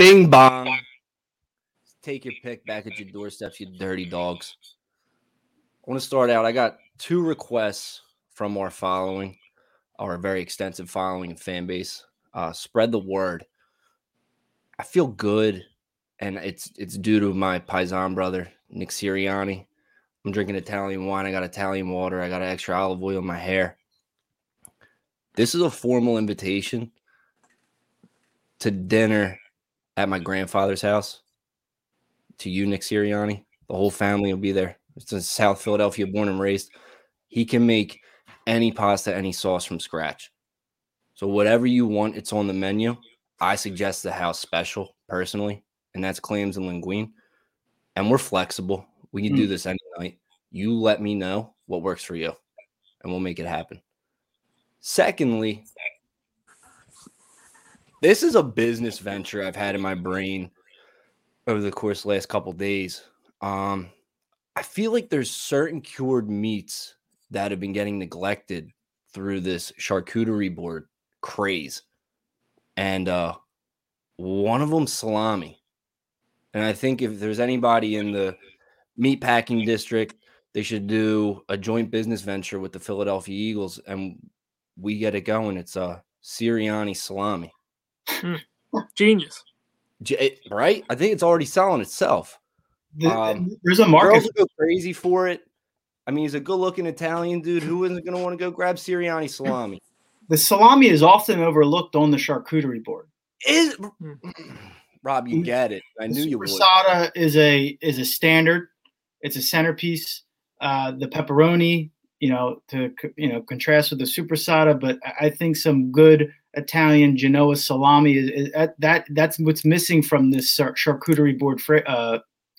Bing bong. Take your pick back at your doorsteps, you dirty dogs. I want to start out. I got two requests from our following, our very extensive following and fan base. Spread the word. I feel good, and it's due to my Paisan brother, Nick Sirianni. I'm drinking Italian wine. I got Italian water. I got extra olive oil in my hair. This is a formal invitation to dinner at my grandfather's house. To you, Nick Sirianni. The whole family will be there. It's in South Philadelphia, born and raised. He can make any pasta, any sauce from scratch. So whatever you want, it's on the menu. I suggest the house special, personally, and that's clams and linguine. And we're flexible. We can do this any night. You let me know what works for you, and we'll make it happen. Secondly, this is a business venture I've had in my brain over the course of the last couple of days. I feel like there's certain cured meats that have been getting neglected through this charcuterie board craze. And one of them, salami. And I think if there's anybody in the meatpacking district, they should do a joint business venture with the Philadelphia Eagles. And we get it going. It's Sirianni salami. Genius. Right? I think it's already selling itself. There's a market. Girls go crazy for it. I mean, he's a good-looking Italian dude. Who isn't going to want to go grab Sirianni salami? The salami is often overlooked on the charcuterie board. Is Rob, you get it. I knew you would. Risotto is a standard. It's a centerpiece. The pepperoni, to contrast with the supersada, but I think some good Italian Genoa salami is that's what's missing from this charcuterie board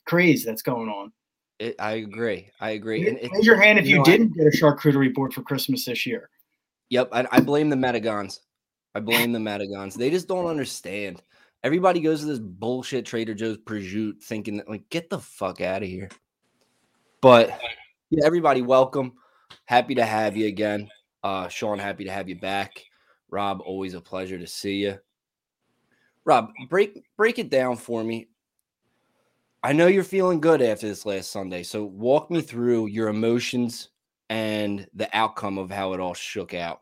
craze that's going on. I agree. Raise your hand if you didn't get a charcuterie board for Christmas this year. Yep, I blame the Metagons. They just don't understand. Everybody goes to this bullshit Trader Joe's prosciutto thinking that, like, get the fuck out of here. But yeah, everybody, welcome. Happy to have you again. Sean, happy to have you back. Rob, always a pleasure to see you. Rob, break it down for me. I know you're feeling good after this last Sunday, so walk me through your emotions and the outcome of how it all shook out.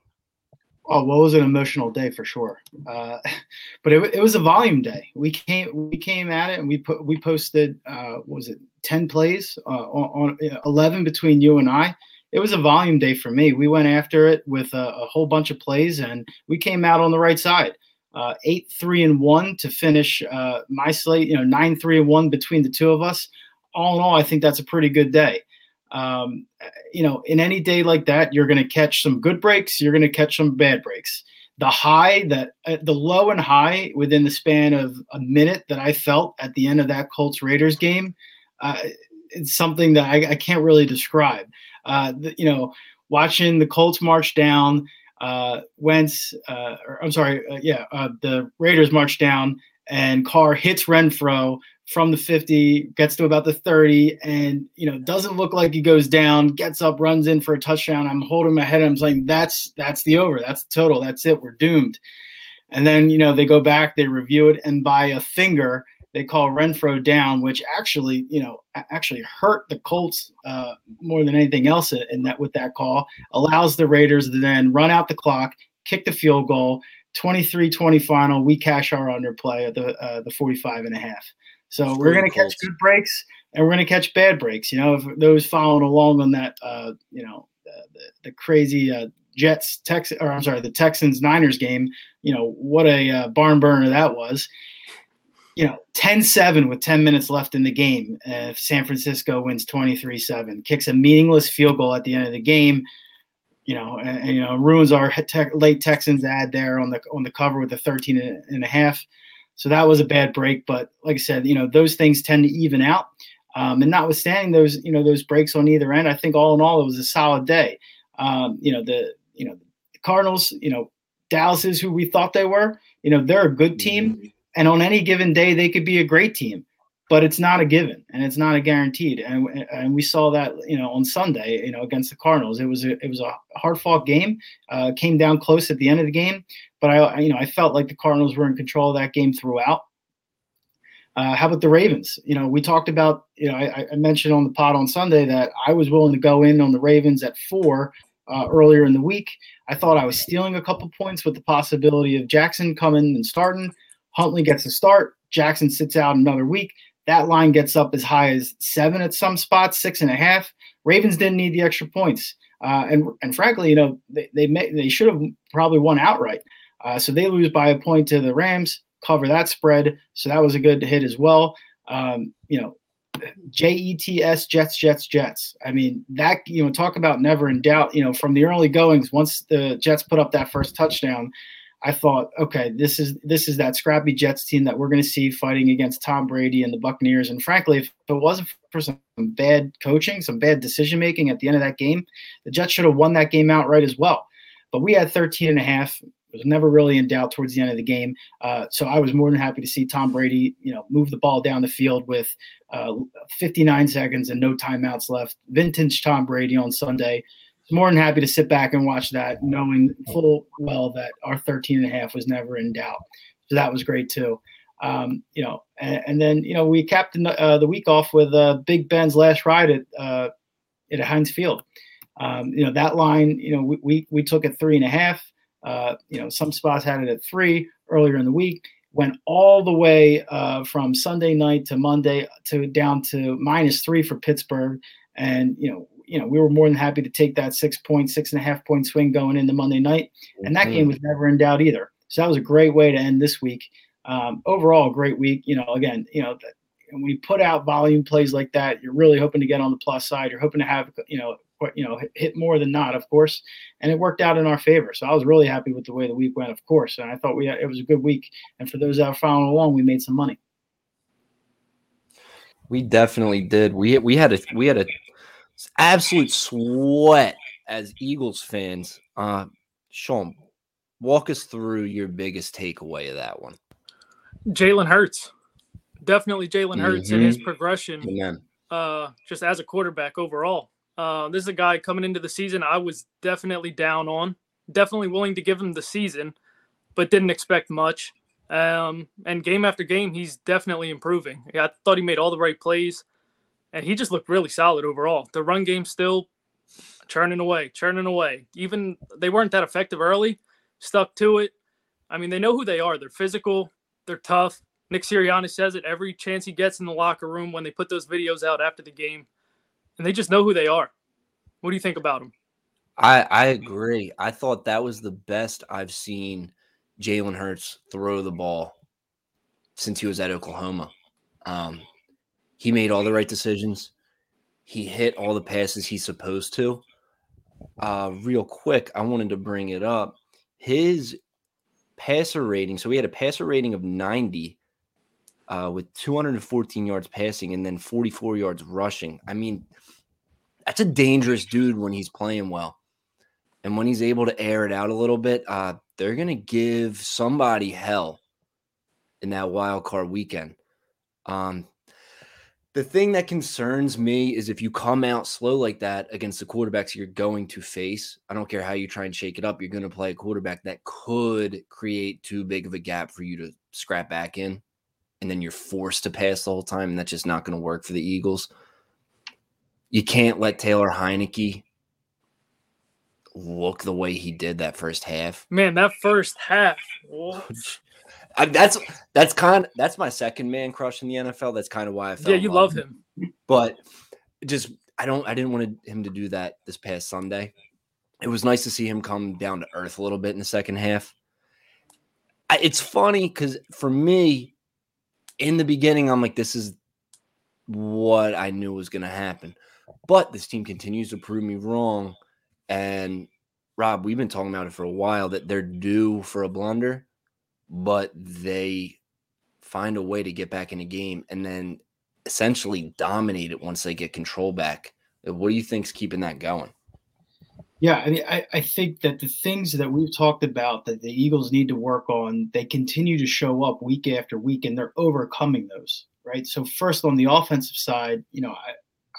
Oh, well, it was an emotional day for sure, but it was a volume day. We came at it, and we posted 10 plays on 11 between you and I. It was a volume day for me. We went after it with a whole bunch of plays, and we came out on the right side. 8-3-1 to finish my slate. 9-3-1 between the two of us. All in all, I think that's a pretty good day. In any day like that, you're going to catch some good breaks. You're going to catch some bad breaks. The low and high within the span of a minute that I felt at the end of that Colts Raiders game. It's something that I can't really describe. Watching the Colts march down, the Raiders march down, and Carr hits Renfrow from the 50, gets to about the 30, and doesn't look like he goes down. Gets up, runs in for a touchdown. I'm holding my head. I'm saying, that's the over. That's the total. That's it. We're doomed. And then they go back, they review it, and by a finger, they call Renfrow down, which actually hurt the Colts more than anything else. And that with that call allows the Raiders to then run out the clock, kick the field goal, 23-20 final. We cash our underplay at the 45.5. So it's we're going to catch good breaks and we're going to catch bad breaks. If those following along on that, the crazy the Texans Niners game, what a barn burner that was. 10-7 with 10 minutes left in the game. San Francisco wins 23-7, kicks a meaningless field goal at the end of the game, and ruins our late Texans ad there on the cover with the 13.5. So that was a bad break. But like I said, those things tend to even out. And notwithstanding those, those breaks on either end, I think all in all, it was a solid day. The Cardinals, Dallas is who we thought they were. They're a good team. And on any given day, they could be a great team, but it's not a given and it's not a guaranteed. And we saw that, on Sunday, against the Cardinals. It was a hard fought game, came down close at the end of the game. But I felt like the Cardinals were in control of that game throughout. How about the Ravens? You know, we talked about, you know, I mentioned on the pod on Sunday that I was willing to go in on the Ravens at 4 earlier in the week. I thought I was stealing a couple points with the possibility of Jackson coming and starting. Huntley gets a start. Jackson sits out another week. That line gets up as high as 7 at some spots, 6.5. Ravens didn't need the extra points. And frankly, you know, they should have probably won outright. So they lose by a point to the Rams, cover that spread. So that was a good hit as well. You know, Jets, Jets. I mean, that, you know, talk about never in doubt, you know, from the early goings, once the Jets put up that first touchdown, I thought, okay, this is that scrappy Jets team that we're going to see fighting against Tom Brady and the Buccaneers. And frankly, if it wasn't for some bad coaching, some bad decision-making at the end of that game, the Jets should have won that game outright as well. But we had 13.5. It was never really in doubt towards the end of the game. So I was more than happy to see Tom Brady, you know, move the ball down the field with 59 seconds and no timeouts left. Vintage Tom Brady on Sunday. More than happy to sit back and watch that, knowing full well that our 13.5 was never in doubt. So that was great too. You know, and then, you know, we capped the week off with Big Ben's last ride at Heinz Field. You know, that line, you know, we took at 3.5. You know, some spots had it at 3 earlier in the week. Went all the way from Sunday night to Monday to down to -3 for Pittsburgh, and you know, we were more than happy to take that 6.5 point swing going into Monday night. And that game was never in doubt either. So that was a great way to end this week. Overall, great week. You know, again, you know, when you put out volume plays like that, you're really hoping to get on the plus side. You're hoping to have, you know, hit more than not, of course. And it worked out in our favor. So I was really happy with the way the week went, of course. And I thought it was a good week. And for those that are following along, we made some money. We definitely did. We had a absolute sweat as Eagles fans. Sean, walk us through your biggest takeaway of that one. Jalen Hurts. Definitely Jalen Hurts and his progression just as a quarterback overall. This is a guy coming into the season I was definitely down on. Definitely willing to give him the season, but didn't expect much. And game after game, he's definitely improving. I thought he made all the right plays. And he just looked really solid overall. The run game still churning away. Even they weren't that effective early, stuck to it. I mean, they know who they are. They're physical. They're tough. Nick Sirianni says it every chance he gets in the locker room when they put those videos out after the game. And they just know who they are. What do you think about them? I agree. I thought that was the best I've seen Jalen Hurts throw the ball since he was at Oklahoma. He made all the right decisions. He hit all the passes he's supposed to. Real quick, I wanted to bring it up. His passer rating. So he had a passer rating of 90 with 214 yards passing and then 44 yards rushing. I mean, that's a dangerous dude when he's playing well. And when he's able to air it out a little bit, they're going to give somebody hell in that wild card weekend. The thing that concerns me is if you come out slow like that against the quarterbacks you're going to face, I don't care how you try and shake it up, you're going to play a quarterback that could create too big of a gap for you to scrap back in, and then you're forced to pass the whole time, and that's just not going to work for the Eagles. You can't let Taylor Heinicke look the way he did that first half. Man, that first half. What? That's my second man crush in the NFL. That's kind of why I felt you love him. But just I didn't want him to do that this past Sunday. It was nice to see him come down to earth a little bit in the second half. It's funny because for me, in the beginning, I'm like, this is what I knew was going to happen. But this team continues to prove me wrong. And Rob, we've been talking about it for a while that they're due for a blunder. But they find a way to get back in the game and then essentially dominate it once they get control back. What do you think's keeping that going? Yeah, I mean, I think that the things that we've talked about that the Eagles need to work on, they continue to show up week after week, and they're overcoming those, right? So first on the offensive side, you know,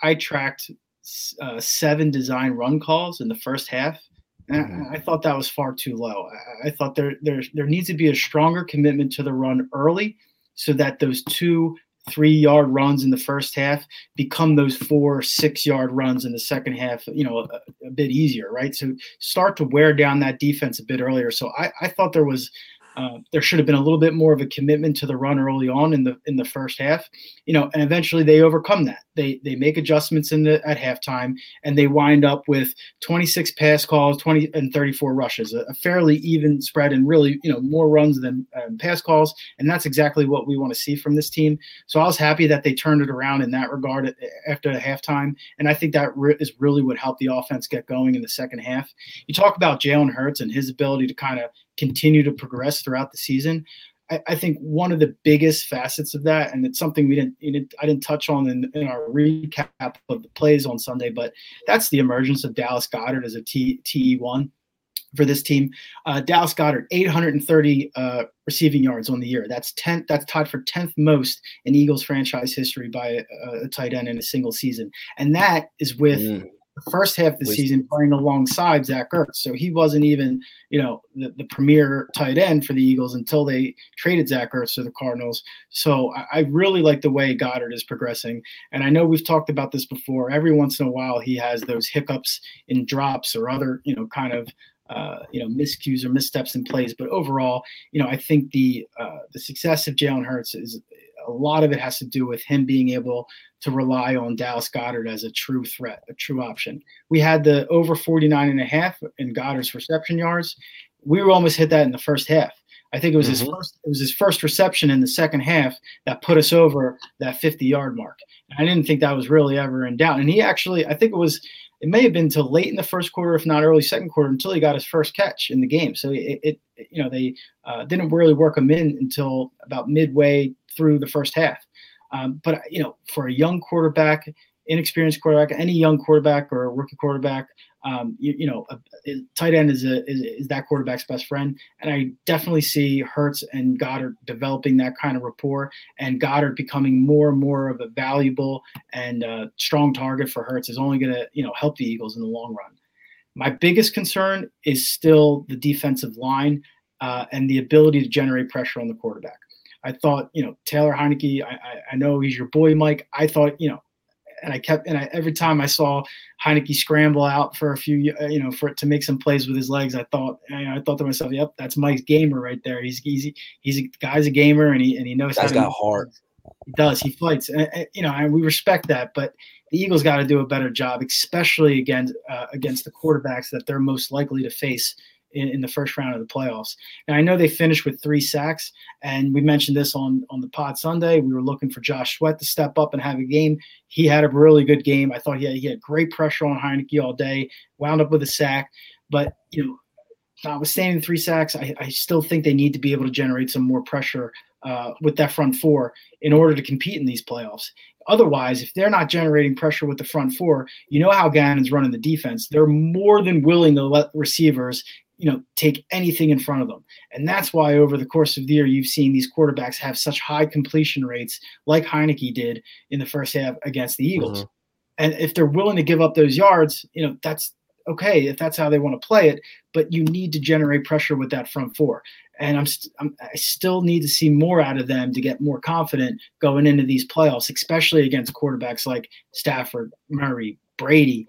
I tracked 7 design run calls in the first half. I thought that was far too low. I thought there needs to be a stronger commitment to the run early so that those 2 3-yard runs in the first half become those 4 6-yard runs in the second half, you know, a bit easier, right? So start to wear down that defense a bit earlier. So I thought there was there should have been a little bit more of a commitment to the run early on in the first half, you know, and eventually they overcome that. They make adjustments at halftime, and they wind up with 26 pass calls, 20 and 34 rushes, a fairly even spread, and really, you know, more runs than pass calls. And that's exactly what we want to see from this team. So I was happy that they turned it around in that regard after the halftime. And I think that is really what helped the offense get going in the second half. You talk about Jalen Hurts and his ability to kind of continue to progress throughout the season. I think one of the biggest facets of that, and it's something I didn't touch on in our recap of the plays on Sunday, but that's the emergence of Dallas Goedert as a TE1 for this team. Dallas Goedert, 830 receiving yards on the year. That's tied for 10th most in Eagles franchise history by a tight end in a single season. And that is with first half of the season playing alongside Zach Ertz. So he wasn't even, you know, the premier tight end for the Eagles until they traded Zach Ertz to the Cardinals. So I really like the way Goedert is progressing. And I know we've talked about this before. Every once in a while he has those hiccups in drops or other, you know, kind of miscues or missteps in plays. But overall, you know, I think the success of Jalen Hurts is a lot of it has to do with him being able to rely on Dallas Goedert as a true threat, a true option. We had the over 49.5 in Goedert's reception yards. We were almost hit that in the first half. I think it was his first reception in the second half that put us over that 50-yard mark. And I didn't think that was really ever in doubt. And he actually, I think it may have been till late in the first quarter, if not early second quarter, until he got his first catch in the game. So they didn't really work him in until about midway through the first half. But, you know, for a young quarterback, inexperienced quarterback, any young quarterback or a rookie quarterback, a tight end is that quarterback's best friend. And I definitely see Hurts and Goedert developing that kind of rapport, and Goedert becoming more and more of a valuable and strong target for Hurts is only going to, you know, help the Eagles in the long run. My biggest concern is still the defensive line and the ability to generate pressure on the quarterback. I thought, you know, Taylor Heinicke, I know he's your boy, Mike. I thought, you know, every time I saw Heinicke scramble out for a few, you know, to make some plays with his legs, I thought to myself, yep, that's Mike's gamer right there. He's a gamer, and he knows. That's got heart. He does. He fights, and you know, and we respect that. But the Eagles got to do a better job, especially against the quarterbacks that they're most likely to face in the first round of the playoffs. And I know they finished with 3 sacks, and we mentioned this on the pod Sunday. We were looking for Josh Sweat to step up and have a game. He had a really good game. I thought he had great pressure on Heinicke all day, wound up with a sack. But, you know, notwithstanding 3 sacks, I still think they need to be able to generate some more pressure with that front 4 in order to compete in these playoffs. Otherwise, if they're not generating pressure with the front 4, you know how Gannon's running the defense. They're more than willing to let receivers – you know, take anything in front of them. And that's why over the course of the year, you've seen these quarterbacks have such high completion rates like Heinicke did in the first half against the Eagles. And if they're willing to give up those yards, you know, that's okay if that's how they want to play it, but you need to generate pressure with that front 4. And I still need to see more out of them to get more confident going into these playoffs, especially against quarterbacks like Stafford, Murray, Brady,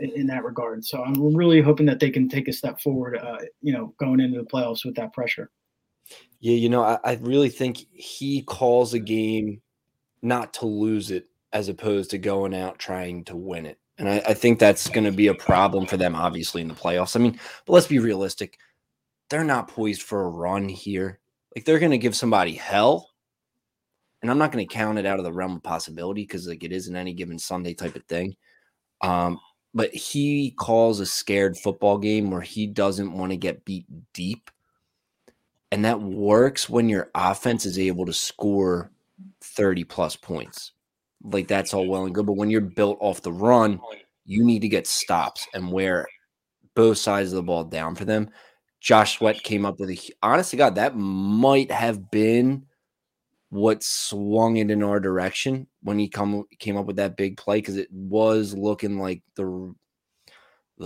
in that regard. So I'm really hoping that they can take a step forward, going into the playoffs with that pressure. Yeah. You know, I really think he calls a game not to lose it as opposed to going out trying to win it. And I think that's going to be a problem for them, obviously, in the playoffs. I mean, but let's be realistic. They're not poised for a run here. Like, they're going to give somebody hell. And I'm not going to count it out of the realm of possibility, because like it isn't any given Sunday type of thing. But he calls a scared football game where he doesn't want to get beat deep. And that works when your offense is able to score 30-plus points. Like, that's all well and good. But when you're built off the run, you need to get stops and wear both sides of the ball down for them. Josh Sweat came up with honest to God, that might have been what swung it in our direction when he came up with that big play, because it was looking like the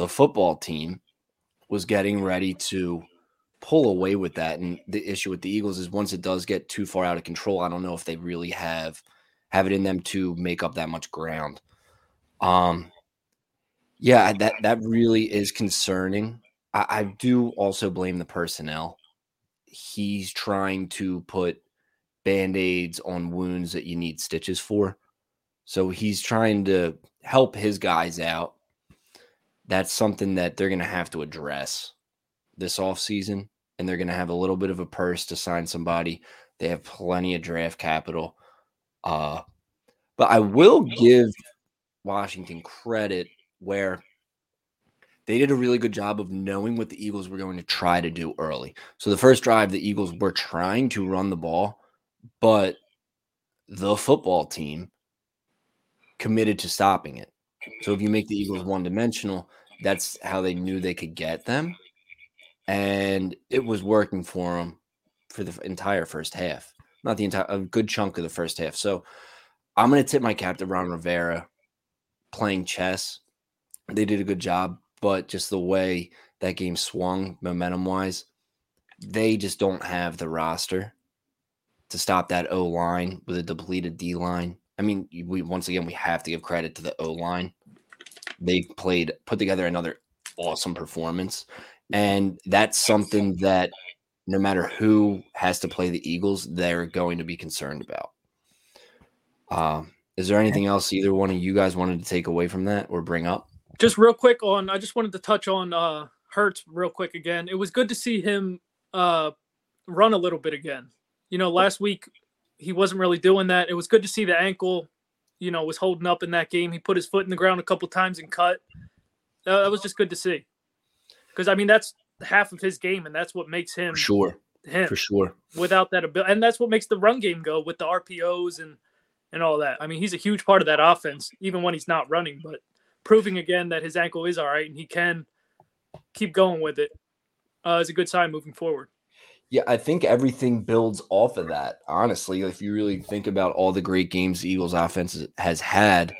football team was getting ready to pull away with that. And the issue with the Eagles is once it does get too far out of control, I don't know if they really have it in them to make up that much ground. Yeah, that really is concerning. I do also blame the personnel. He's trying to put Band-Aids on wounds that you need stitches for. So he's trying to help his guys out. That's something that they're going to have to address this offseason, and they're going to have a little bit of a purse to sign somebody. They have plenty of draft capital. But I will give Washington credit where they did a really good job of knowing what the Eagles were going to try to do early. So the first drive, the Eagles were trying to run the ball, but the football team committed to stopping it. So if you make the Eagles one-dimensional, that's how they knew they could get them. And it was working for them for the entire first half. Not the entire, a good chunk of the first half. So I'm going to tip my cap to Ron Rivera playing chess. They did a good job, but just the way that game swung momentum-wise, they just don't have the roster to stop that O-line with a depleted D-line. I mean, we have to give credit to the O-line. They put together another awesome performance. And that's something that no matter who has to play the Eagles, they're going to be concerned about. Is there anything else either one of you guys wanted to take away from that or bring up? Just real quick I just wanted to touch on Hurts real quick again. It was good to see him run a little bit again. You know, last week he wasn't really doing that. It was good to see the ankle, you know, was holding up in that game. He put his foot in the ground a couple times and cut. That was just good to see. Because, I mean, that's half of his game, and that's what makes him him. For sure. Without that ability. And that's what makes the run game go with the RPOs and all that. I mean, he's a huge part of that offense, even when he's not running. But proving again that his ankle is all right and he can keep going with it is a good sign moving forward. Yeah, I think everything builds off of that, honestly. If you really think about all the great games the Eagles offense has had,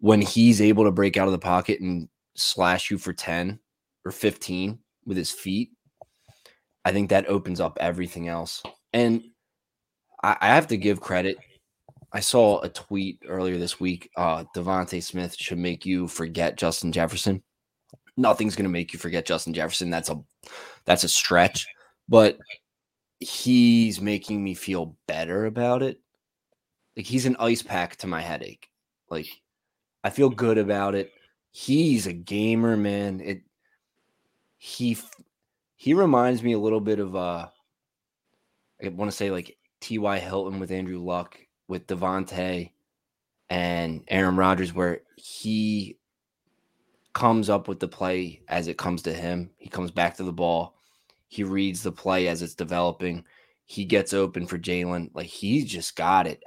when he's able to break out of the pocket and slash you for 10 or 15 with his feet, I think that opens up everything else. And I have to give credit. I saw a tweet earlier this week, Devonta Smith should make you forget Justin Jefferson. Nothing's going to make you forget Justin Jefferson. That's a stretch. But he's making me feel better about it. Like, he's an ice pack to my headache. Like, I feel good about it. He's a gamer, man. He reminds me a little bit of I want to say like T.Y. Hilton with Andrew Luck, with Devontae and Aaron Rodgers, where he comes up with the play as it comes to him. He comes back to the ball. He reads the play as it's developing. He gets open for Jalen. Like, he's just got it.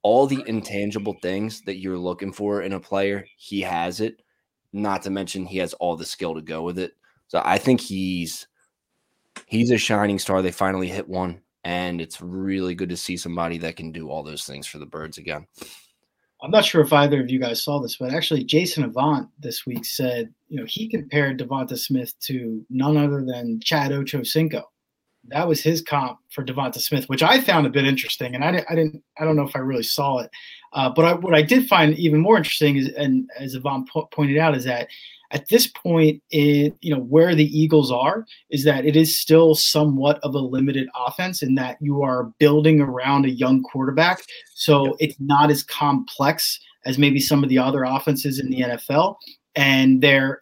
All the intangible things that you're looking for in a player, he has it. Not to mention he has all the skill to go with it. So I think he's a shining star. They finally hit one, and it's really good to see somebody that can do all those things for the Birds again. I'm not sure if either of you guys saw this, but actually Jason Avant this week said, you know, he compared Devonta Smith to none other than Chad Ochocinco. That was his comp for Devonta Smith, which I found a bit interesting, and I don't know if I really saw it. But what I did find even more interesting is, and as Avant pointed out, is that at this point, where the Eagles are is that it is still somewhat of a limited offense in that you are building around a young quarterback. So it's not as complex as maybe some of the other offenses in the NFL. And they're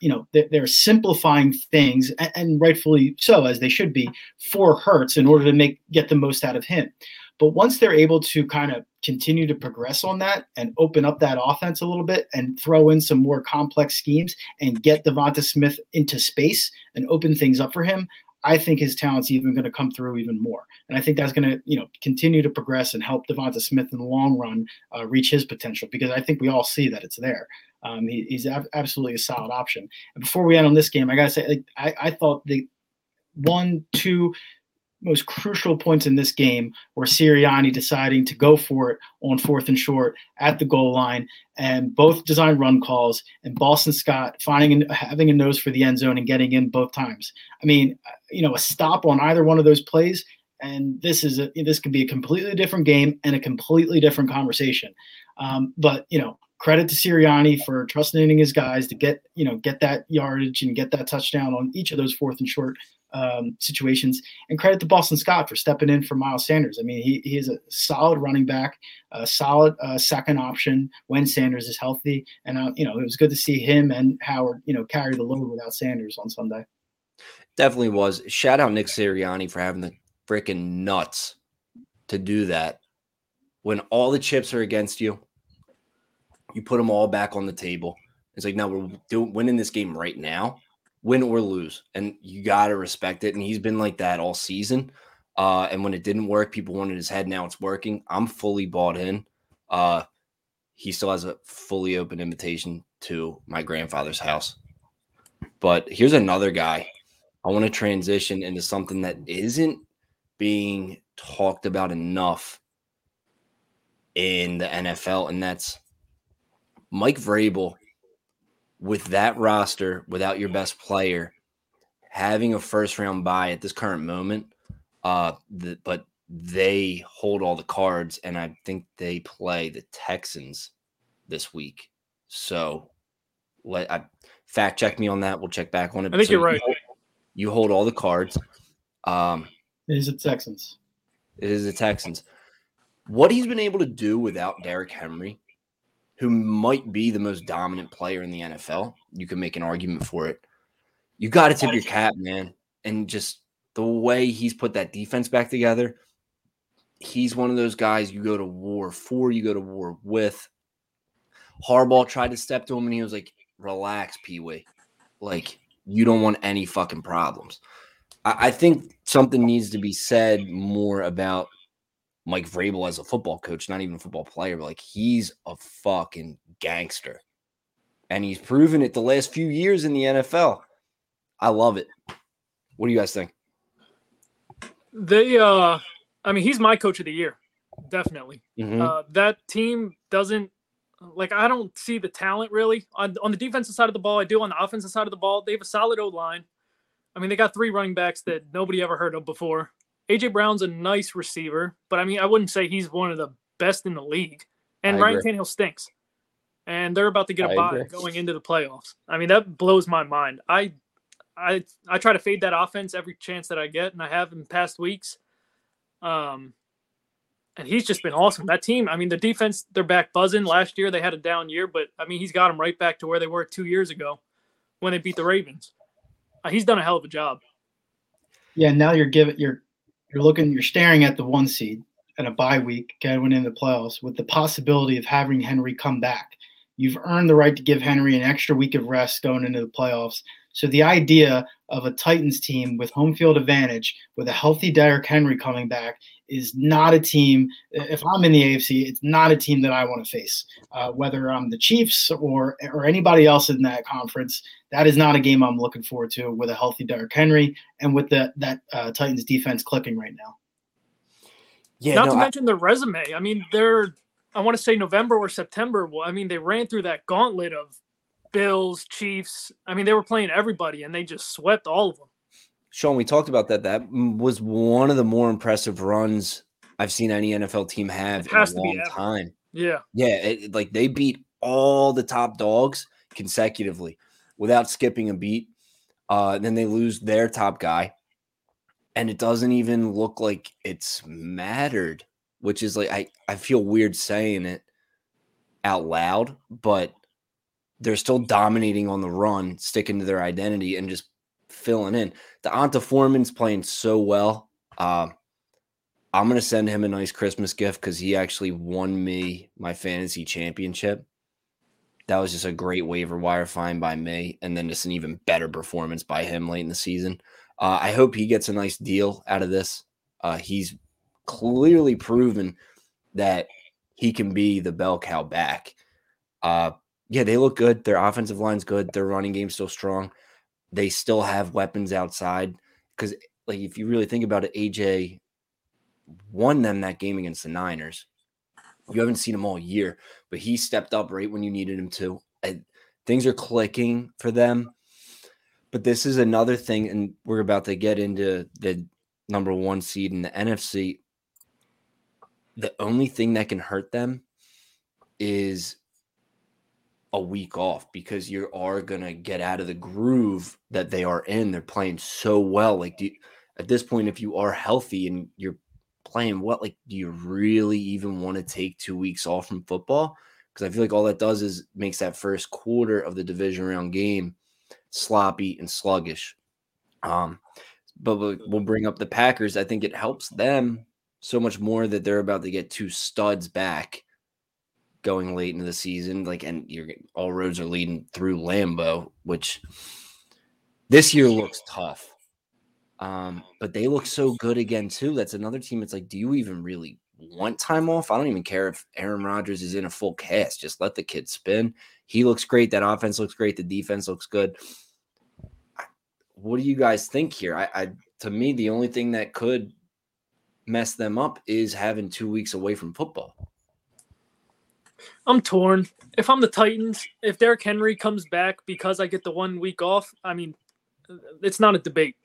simplifying things, and rightfully so, as they should be, for Hurts in order to get the most out of him. But once they're able to kind of continue to progress on that and open up that offense a little bit and throw in some more complex schemes and get Devonta Smith into space and open things up for him, I think his talent's even going to come through even more. And I think that's going to, continue to progress and help Devonta Smith in the long run reach his potential, because I think we all see that it's there. He's absolutely a solid option. And before we end on this game, I got to say, I thought the 1, 2, most crucial points in this game were Sirianni deciding to go for it on fourth and short at the goal line, and both design run calls, and Boston Scott having a nose for the end zone and getting in both times. I mean, a stop on either one of those plays, and this could be a completely different game and a completely different conversation. But credit to Sirianni for trusting his guys to get that yardage and get that touchdown on each of those fourth and short situations, and credit to Boston Scott for stepping in for Miles Sanders. I mean, he is a solid running back, a solid second option when Sanders is healthy. And, it was good to see him and Howard, carry the load without Sanders on Sunday. Definitely was. Shout out Nick Sirianni for having the freaking nuts to do that. When all the chips are against you, you put them all back on the table. It's like, no, we're winning this game right now. Win or lose, and you got to respect it. And he's been like that all season. And when it didn't work, people wanted his head. Now it's working. I'm fully bought in. He still has a fully open invitation to my grandfather's house. But here's another guy. I want to transition into something that isn't being talked about enough in the NFL, and that's Mike Vrabel. With that roster, without your best player, having a first-round bye at this current moment, but they hold all the cards, and I think they play the Texans this week. So fact-check me on that. We'll check back on it. I think so, you're right. You hold all the cards. It is the Texans. It is the Texans. What he's been able to do without Derrick Henry, who might be the most dominant player in the NFL. You can make an argument for it. You got to tip your cap, man. And just the way he's put that defense back together, he's one of those guys you go to war for, you go to war with. Harbaugh tried to step to him, and he was like, relax, Pee-wee. Like, you don't want any fucking problems. I think something needs to be said more about Mike Vrabel as a football coach, not even a football player, but he's a fucking gangster. And he's proven it the last few years in the NFL. I love it. What do you guys think? He's my coach of the year. Definitely. Mm-hmm. That team I don't see the talent really on the defensive side of the ball. I do on the offensive side of the ball. They have a solid O-line. I mean, they got three running backs that nobody ever heard of before. AJ Brown's a nice receiver, but I wouldn't say he's one of the best in the league. And Ryan Tannehill stinks. And they're about to get a bye going into the playoffs. That blows my mind. I try to fade that offense every chance that I get, and I have in past weeks. And he's just been awesome. That team, the defense, they're back buzzing. Last year they had a down year, but he's got them right back to where they were 2 years ago when they beat the Ravens. He's done a hell of a job. Yeah, now you're staring at the one seed and a bye week going into the playoffs with the possibility of having Henry come back. You've earned the right to give Henry an extra week of rest going into the playoffs. So the idea of a Titans team with home field advantage with a healthy Derrick Henry coming back is not a team. If I'm in the AFC, it's not a team that I want to face, whether I'm the Chiefs or anybody else in that conference. That is not a game I'm looking forward to with a healthy Derrick Henry and with that Titans defense clicking right now. Yeah, not to mention their resume. They're – I want to say November or September. They ran through that gauntlet of Bills, Chiefs. They were playing everybody, and they just swept all of them. Sean, we talked about that. That was one of the more impressive runs I've seen any NFL team have in a long time. Yeah. Yeah, they beat all the top dogs consecutively without skipping a beat. Then they lose their top guy. And it doesn't even look like it's mattered, which is I feel weird saying it out loud, but they're still dominating on the run, sticking to their identity and just filling in. Deonta Foreman's playing so well. I'm going to send him a nice Christmas gift because he actually won me my fantasy championship. That was just a great waiver wire find by me, and then just an even better performance by him late in the season. I hope he gets a nice deal out of this. He's clearly proven that he can be the bell cow back. They look good. Their offensive line's good. Their running game's still strong. They still have weapons outside because like if you really think about it, AJ won them that game against the Niners. You haven't seen him all year, but he stepped up right when you needed him to. Things are clicking for them. But this is another thing, and we're about to get into the number one seed in the NFC. The only thing that can hurt them is a week off, because you are going to get out of the groove that they are in. They're playing so well. Like, at this point, if you are healthy and you're playing well, like, do you really even want to take 2 weeks off from football? Because I feel like all that does is makes that first quarter of the division round game sloppy and sluggish. But we'll bring up the Packers. I think it helps them so much more that they're about to get two studs back going late into the season. Like, and you're all roads are leading through Lambeau, which this year looks tough. But they look so good again, too. That's another team. It's like, do you even really want time off? I don't even care if Aaron Rodgers is in a full cast. Just let the kid spin. He looks great. That offense looks great. The defense looks good. What do you guys think here? To me, the only thing that could mess them up is having 2 weeks away from football. I'm torn. If I'm the Titans, if Derrick Henry comes back because I get the 1 week off, I mean, it's not a debate.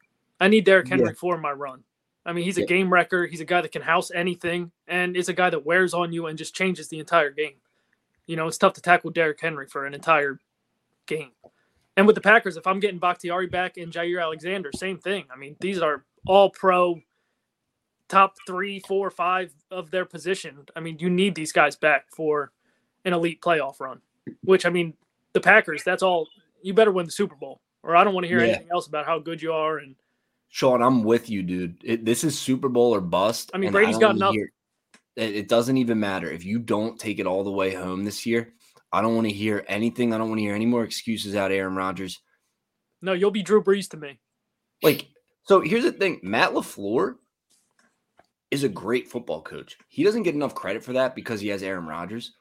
I need Derrick Henry for my run. I mean, he's a game wrecker. He's a guy that can house anything, and it's a guy that wears on you and just changes the entire game. You know, it's tough to tackle Derrick Henry for an entire game. And with the Packers, if I'm getting Bakhtiari back and Jair Alexander, same thing. I mean, these are all pro, top 3, 4, 5 of their position. I mean, you need these guys back for an elite playoff run, which, I mean, the Packers, that's all. You better win the Super Bowl, or I don't want to hear anything else about how good you are. And Sean, I'm with you, dude. This is Super Bowl or bust. I mean, Brady's got nothing. It doesn't even matter. If you don't take it all the way home this year, I don't want to hear anything. I don't want to hear any more excuses out of Aaron Rodgers. No, you'll be Drew Brees to me. Like, so here's the thing. Matt LaFleur is a great football coach. He doesn't get enough credit for that because he has Aaron Rodgers,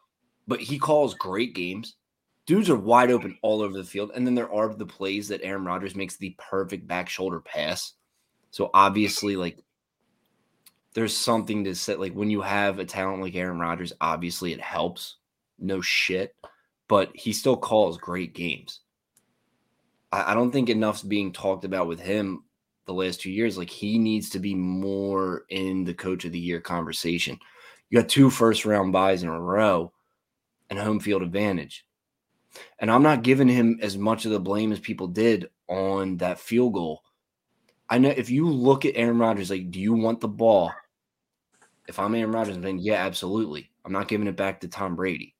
but he calls great games. Dudes are wide open all over the field. And then there are the plays that Aaron Rodgers makes the perfect back shoulder pass. So obviously, like, there's something to say. Like, when you have a talent like Aaron Rodgers, obviously it helps. No shit. But he still calls great games. I don't think enough's being talked about with him the last 2 years. Like, he needs to be more in the coach of the year conversation. You got 2 first-round buys in a row and home field advantage. And I'm not giving him as much of the blame as people did on that field goal. I know if you look at Aaron Rodgers, like, do you want the ball? If I'm Aaron Rodgers, I'm saying, yeah, absolutely. I'm not giving it back to Tom Brady.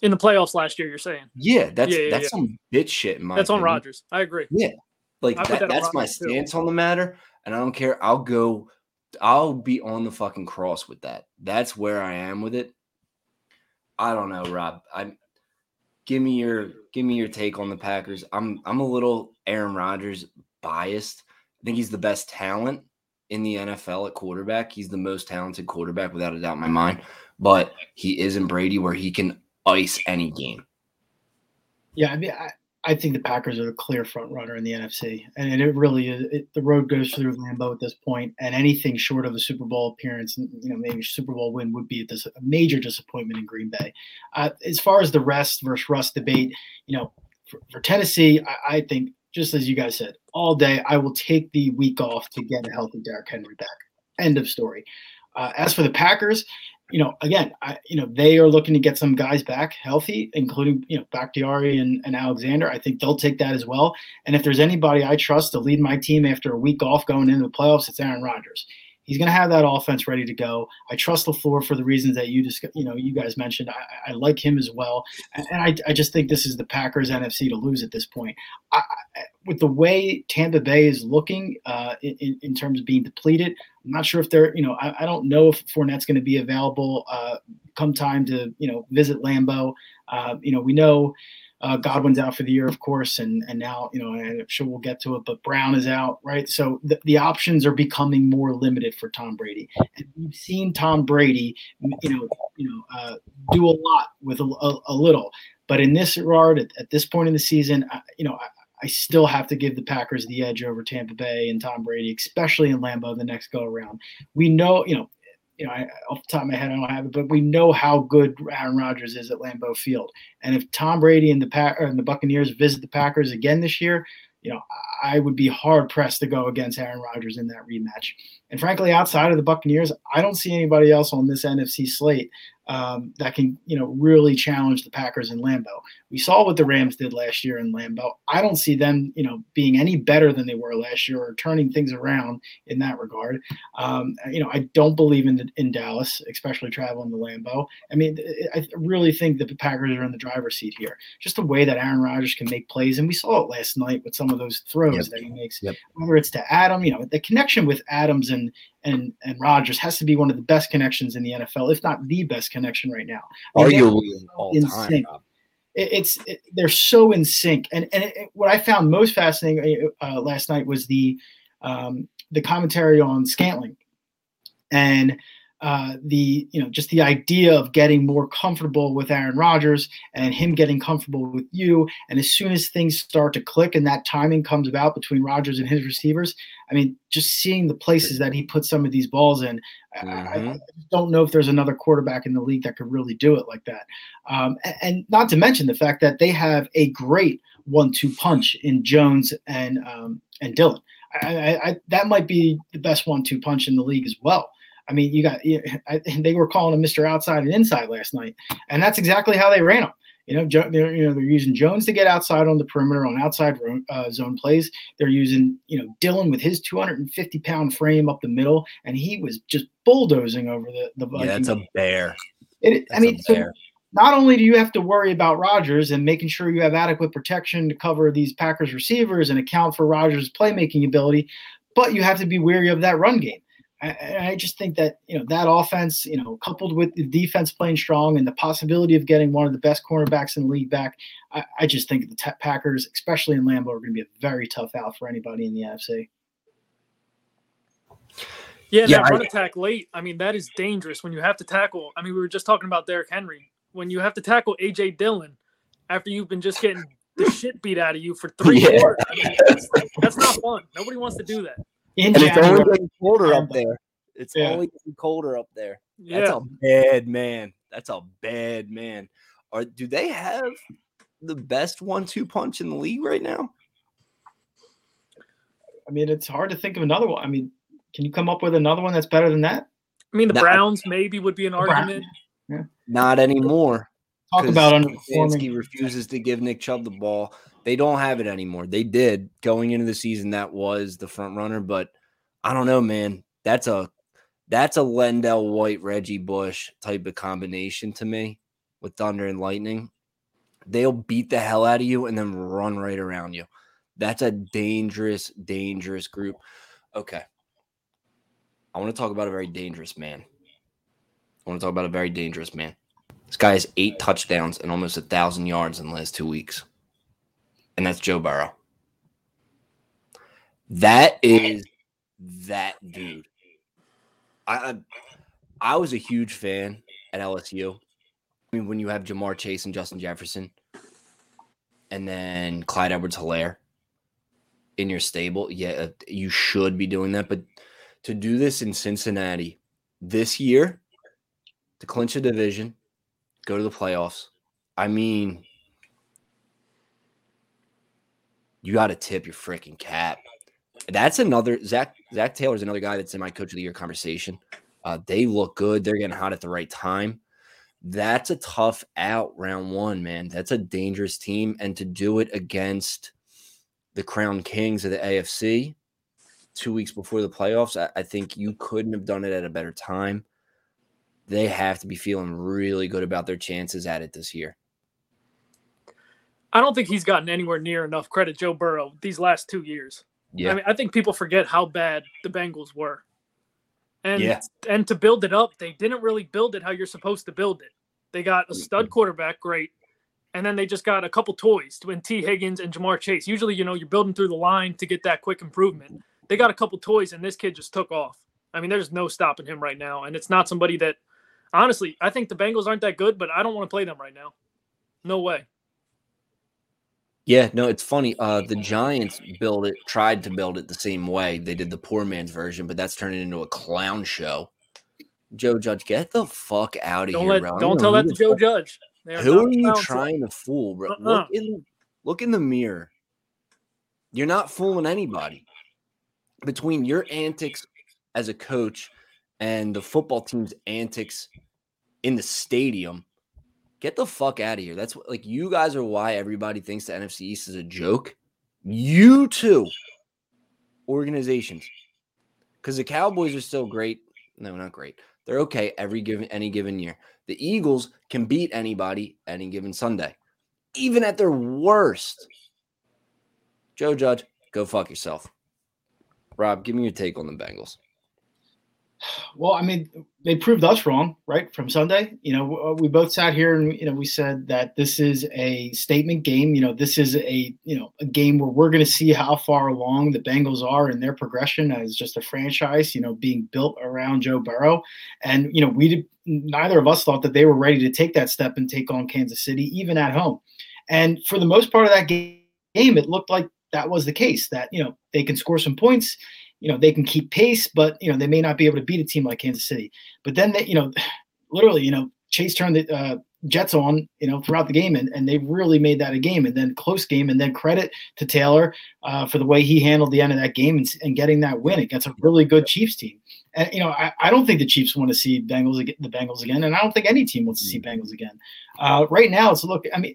In the playoffs last year, you're saying? Yeah, that's some bitch shit in my opinion. On Rodgers. I agree. Yeah. Like, that's my stance on the matter, and I don't care. I'll be on the fucking cross with that. That's where I am with it. I don't know, Rob. Give me your take on the Packers. I'm a little Aaron Rodgers biased. I think he's the best talent in the NFL at quarterback. He's the most talented quarterback without a doubt in my mind. But he isn't Brady, where he can ice any game. Yeah, I mean, I think the Packers are the clear front runner in the NFC, and it really is. The road goes through Lambeau at this point, and anything short of a Super Bowl appearance, and, you know, maybe Super Bowl win, would be a major disappointment in Green Bay. As far as the rest versus rust debate, you know, for Tennessee, I think just as you guys said all day, I will take the week off to get a healthy Derrick Henry back. End of story. As for the Packers, you know, again, they are looking to get some guys back healthy, including, you know, Bakhtiari and Alexander. I think they'll take that as well. And if there's anybody I trust to lead my team after a week off going into the playoffs, it's Aaron Rodgers. He's going to have that offense ready to go. I trust LaFleur for the reasons that you guys mentioned. I like him as well. And I just think this is the Packers NFC to lose at this point. With the way Tampa Bay is looking in terms of being depleted, I'm not sure if they're, you know, I don't know if Fournette's going to be available come time to, you know, visit Lambeau. You know, we know Godwin's out for the year, of course, and now, you know, and I'm sure we'll get to it, but Brown is out, right? So the options are becoming more limited for Tom Brady. And we've seen Tom Brady, do a lot with a little. But in this regard, at this point in the season, I still have to give the Packers the edge over Tampa Bay and Tom Brady, especially in Lambeau the next go around. We know, off the top of my head, I don't have it, but we know how good Aaron Rodgers is at Lambeau Field. And if Tom Brady and the Buccaneers visit the Packers again this year, I would be hard pressed to go against Aaron Rodgers in that rematch. And frankly, outside of the Buccaneers, I don't see anybody else on this NFC slate that can, really challenge the Packers in Lambeau. We saw what the Rams did last year in Lambeau. I don't see them, being any better than they were last year or turning things around in that regard. I don't believe in Dallas, especially traveling to Lambeau. I mean, I really think that the Packers are in the driver's seat here. Just the way that Aaron Rodgers can make plays, and we saw it last night with some of those throws that he makes. Yep. Whether it's to Adam, the connection with Adams and Rodgers has to be one of the best connections in the NFL, if not the best connection right now. They're so in sync. And what I found most fascinating last night was the commentary on Scantling and just the idea of getting more comfortable with Aaron Rodgers and him getting comfortable with you. And as soon as things start to click and that timing comes about between Rodgers and his receivers, just seeing the places that he put some of these balls in, I don't know if there's another quarterback in the league that could really do it like that. And not to mention the fact that they have a great 1-2 punch in Jones and Dillon. That might be the best 1-2 punch in the league as well. They were calling him Mr. Outside and Inside last night, and that's exactly how they ran him. They're using Jones to get outside on the perimeter on outside zone plays. They're using Dillon with his 250-pound frame up the middle, and he was just bulldozing over the Vikings. Yeah, that's a bear. Not only do you have to worry about Rodgers and making sure you have adequate protection to cover these Packers receivers and account for Rodgers' playmaking ability, but you have to be wary of that run game. I just think that, that offense, coupled with the defense playing strong and the possibility of getting one of the best cornerbacks in the league back, I just think the Packers, especially in Lambeau, are going to be a very tough out for anybody in the NFC. Yeah, run attack late, that is dangerous when you have to tackle. We were just talking about Derrick Henry. When you have to tackle AJ Dillon after you've been just getting the shit beat out of you for three quarters, that's not fun. Nobody wants to do that. It's only getting colder up there. That's a bad man. Do they have the best 1-2 punch in the league right now? It's hard to think of another one. Can you come up with another one that's better than that? The Browns maybe would be an argument. Yeah. Not anymore. Talk about underperforming. He refuses to give Nick Chubb the ball. They don't have it anymore. They did going into the season. That was the front runner, but I don't know, man. That's a Lendell White, Reggie Bush type of combination to me with thunder and lightning. They'll beat the hell out of you and then run right around you. That's a dangerous, dangerous group. Okay. I want to talk about a very dangerous man. This guy has 8 touchdowns and almost 1,000 yards in the last 2 weeks. And that's Joe Burrow. That is that dude. I was a huge fan at LSU. When you have Ja'Marr Chase and Justin Jefferson and then Clyde Edwards-Helaire in your stable, yeah, you should be doing that. But to do this in Cincinnati this year, to clinch a division, go to the playoffs, you got to tip your freaking cap. That's another – Zac Taylor is another guy that's in my Coach of the Year conversation. They look good. They're getting hot at the right time. That's a tough out round one, man. That's a dangerous team. And to do it against the crown kings of the AFC 2 weeks before the playoffs, I think you couldn't have done it at a better time. They have to be feeling really good about their chances at it this year. I don't think he's gotten anywhere near enough credit, Joe Burrow, these last 2 years. Yeah. I think people forget how bad the Bengals were. And to build it up, they didn't really build it how you're supposed to build it. They got a stud quarterback, great, and then they just got a couple toys when T. Higgins and Ja'Marr Chase. Usually, you're building through the line to get that quick improvement. They got a couple toys, and this kid just took off. There's no stopping him right now, and it's not somebody that – honestly, I think the Bengals aren't that good, but I don't want to play them right now. No way. Yeah, no, it's funny. The Giants tried to build it the same way. They did the poor man's version, but that's turning into a clown show. Joe Judge, get the fuck out of here, bro. Don't tell that to Joe Judge. Who are you trying to fool, bro? Look in the mirror. You're not fooling anybody. Between your antics as a coach and the football team's antics in the stadium, get the fuck out of here. That's what, like, you guys are why everybody thinks the NFC East is a joke. You two organizations, because the Cowboys are still great. No, not great. They're okay any given year. The Eagles can beat anybody any given Sunday, even at their worst. Joe Judge, go fuck yourself. Rob, give me your take on the Bengals. Well, I mean, they proved us wrong, right, from Sunday. You know, we both sat here and, you know, we said that this is a statement game. You know, this is a game where we're going to see how far along the Bengals are in their progression as just a franchise, you know, being built around Joe Burrow. And, you know, neither of us thought that they were ready to take that step and take on Kansas City, even at home. And for the most part of that game, it looked like that was the case, that, you know, they can score some points. You know, they can keep pace, but, you know, they may not be able to beat a team like Kansas City. But then, they, you know, literally, you know, Chase turned the Jets on, you know, throughout the game, and they really made that a game, and then close game, and then credit to Taylor for the way he handled the end of that game and getting that win against a really good Chiefs team. And, you know, I don't think the Chiefs want to see the Bengals again, and I don't think any team wants to see Bengals again. Right now, it's look. I mean,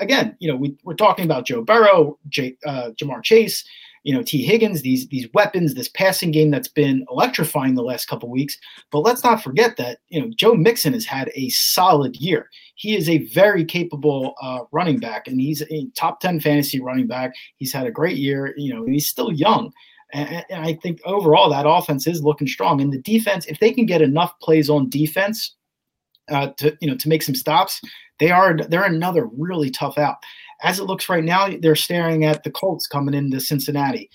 again, you know, we're talking about Joe Burrow, Ja'Marr Chase, you know, T. Higgins, these weapons, this passing game that's been electrifying the last couple of weeks. But let's not forget that, you know, Joe Mixon has had a solid year. He is a very capable running back, and he's a top 10 fantasy running back. He's had a great year, you know, and he's still young. And I think overall that offense is looking strong. And the defense, if they can get enough plays on defense to make some stops, they're another really tough out. As it looks right now, they're staring at the Colts coming into Cincinnati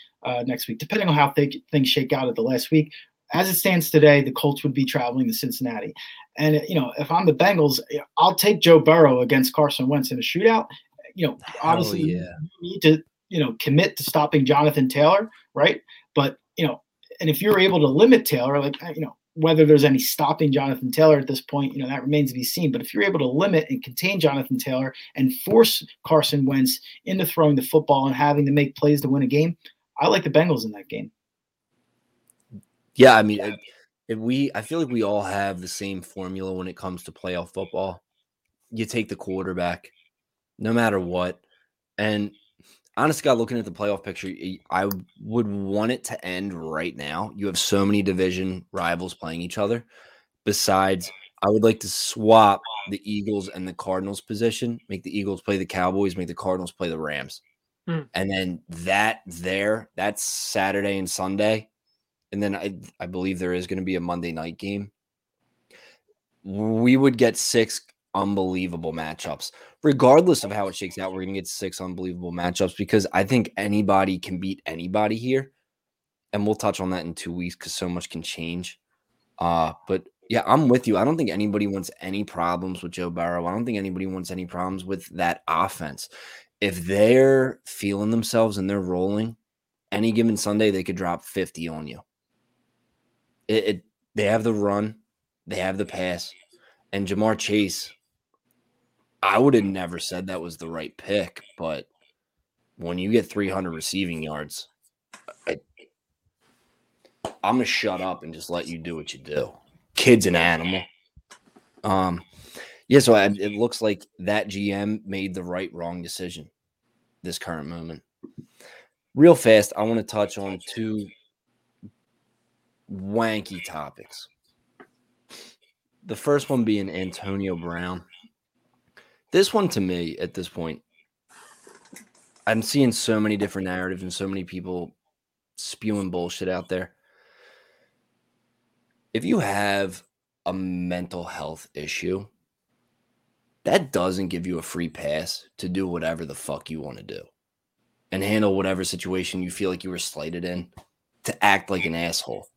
next week, depending on how things shake out at the last week. As it stands today, the Colts would be traveling to Cincinnati. And, you know, if I'm the Bengals, I'll take Joe Burrow against Carson Wentz in a shootout. You know, obviously you need to, you know, commit to stopping Jonathan Taylor, right? But, you know, and if you're able to limit Taylor, like, you know, whether there's any stopping Jonathan Taylor at this point, you know, that remains to be seen. But if you're able to limit and contain Jonathan Taylor and force Carson Wentz into throwing the football and having to make plays to win a game, I like the Bengals in that game. Yeah, I mean, I feel like we all have the same formula when it comes to playoff football. You take the quarterback, no matter what. And honestly, God, looking at the playoff picture, I would want it to end right now. You have so many division rivals playing each other. Besides, I would like to swap the Eagles and the Cardinals position, make the Eagles play the Cowboys, make the Cardinals play the Rams. And then that's Saturday and Sunday. And then I believe there is going to be a Monday night game. We would get 6 unbelievable matchups. Regardless of how it shakes out, we're going to get 6 unbelievable matchups because I think anybody can beat anybody here. And we'll touch on that in 2 weeks because so much can change. But yeah, I'm with you. I don't think anybody wants any problems with Joe Burrow. I don't think anybody wants any problems with that offense. If they're feeling themselves and they're rolling, any given Sunday, they could drop 50 on you. They have the run. They have the pass. And Ja'Marr Chase, I would have never said that was the right pick, but when you get 300 receiving yards, I'm going to shut up and just let you do what you do. Kid's an animal. Yeah, so it looks like that GM made the wrong decision this current moment. Real fast, I want to touch on 2 wanky topics. The first one being Antonio Brown. This one to me at this point, I'm seeing so many different narratives and so many people spewing bullshit out there. If you have a mental health issue, that doesn't give you a free pass to do whatever the fuck you want to do and handle whatever situation you feel like you were slated in to act like an asshole.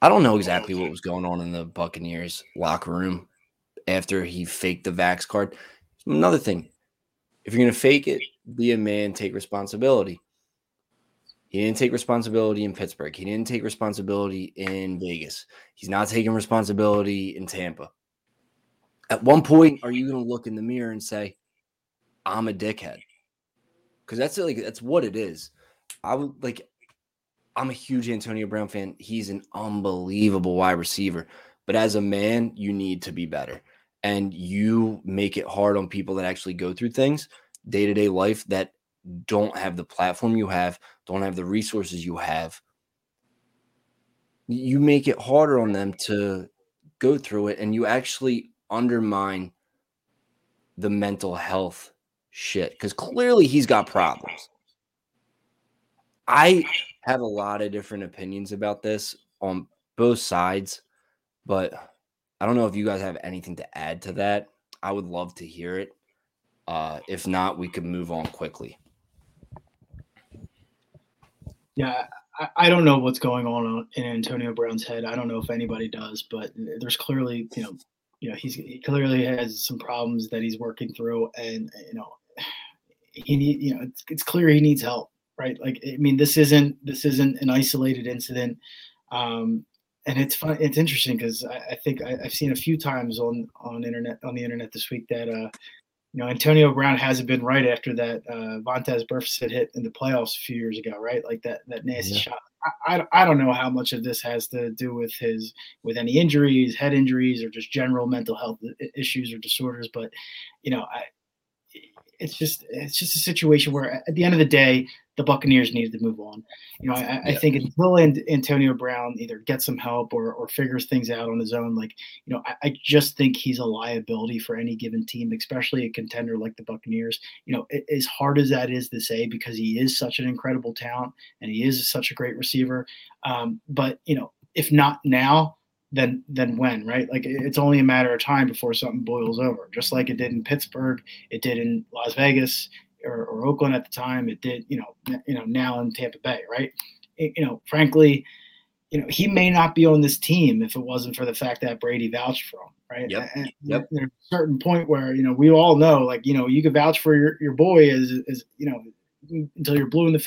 I don't know exactly what was going on in the Buccaneers locker room after he faked the vax card. Another thing, if you're going to fake it, be a man, take responsibility. He didn't take responsibility in Pittsburgh. He didn't take responsibility in Vegas. He's not taking responsibility in Tampa. At one point, are you going to look in the mirror and say, I'm a dickhead? Because that's what it is. I'm a huge Antonio Brown fan. He's an unbelievable wide receiver. But as a man, you need to be better. And you make it hard on people that actually go through things, day-to-day life, that don't have the platform you have, don't have the resources you have. You make it harder on them to go through it, and you actually undermine the mental health shit because clearly he's got problems. I have a lot of different opinions about this on both sides, but I don't know if you guys have anything to add to that. I would love to hear it. If not, we could move on quickly. Yeah, I don't know what's going on in Antonio Brown's head. I don't know if anybody does, but there's clearly, he clearly has some problems that he's working through, and it's clear he needs help, right? This isn't an isolated incident, and it's fun. It's interesting because I think I've seen a few times on the internet this week that. Antonio Brown hasn't been right after that Vontaze Burfict hit in the playoffs a few years ago, right? Like that nasty shot. I don't know how much of this has to do with any injuries, head injuries, or just general mental health issues or disorders. But it's just a situation where at the end of the day, the Buccaneers needed to move on. I think until Antonio Brown either gets some help or figures things out on his own, I just think he's a liability for any given team, especially a contender like the Buccaneers. As hard as that is to say, because he is such an incredible talent and he is such a great receiver. But if not now, then when, right? It's only a matter of time before something boils over, just like it did in Pittsburgh, it did in Las Vegas, or Oakland at the time, it did, now in Tampa Bay, right? Frankly, he may not be on this team if it wasn't for the fact that Brady vouched for him, right? Yep. There's a certain point where, we all know, you could vouch for your boy as until you're blue in the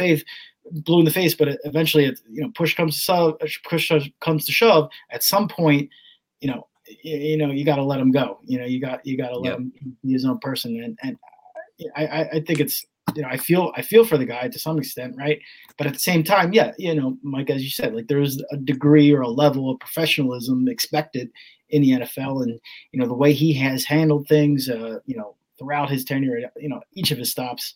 face, but eventually it's, push comes to shove. At some point, you got to let him go. You got to let him be his own person. And I think it's, I feel for the guy to some extent, right? But at the same time, Mike, as you said, there's a degree or a level of professionalism expected in the NFL, and the way he has handled things, throughout his tenure, each of his stops.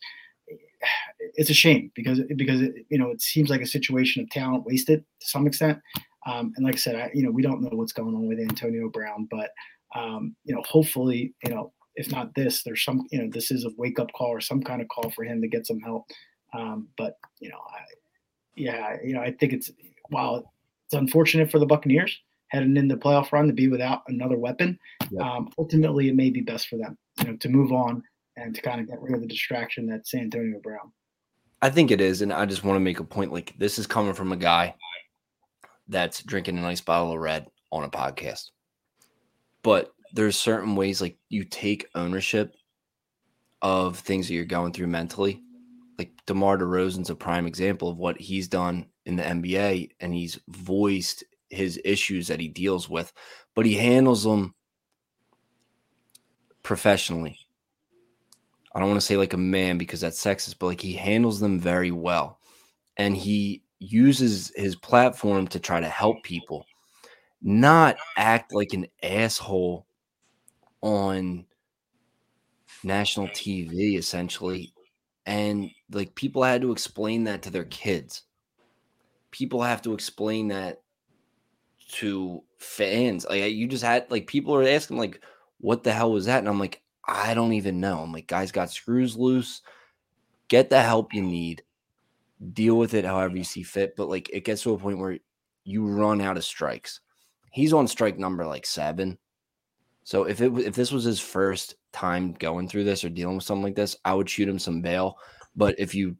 It's a shame because it seems like a situation of talent wasted to some extent. And like I said, we don't know what's going on with Antonio Brown, but hopefully, if not this, there's some, this is a wake up call or some kind of call for him to get some help. But I think it's unfortunate for the Buccaneers heading into the playoff run to be without another weapon. Yep. Ultimately, it may be best for them, to move on and to kind of get rid of the distraction that's Antonio Brown. I think it is. And I just want to make a point. This is coming from a guy that's drinking a nice bottle of red on a podcast, but there's certain ways you take ownership of things that you're going through mentally. DeMar DeRozan's a prime example of what he's done in the NBA, and he's voiced his issues that he deals with, but he handles them professionally. I don't want to say a man because that's sexist, but he handles them very well. And he uses his platform to try to help people, not act like an asshole on national TV, essentially. And people had to explain that to their kids. People have to explain that to fans. You just had people are asking what the hell was that? And I'm I don't even know. I'm guys got screws loose. Get the help you need. Deal with it however you see fit. But it gets to a point where you run out of strikes. He's on strike number 7. So if this was his first time going through this or dealing with something like this, I would shoot him some bail. But if you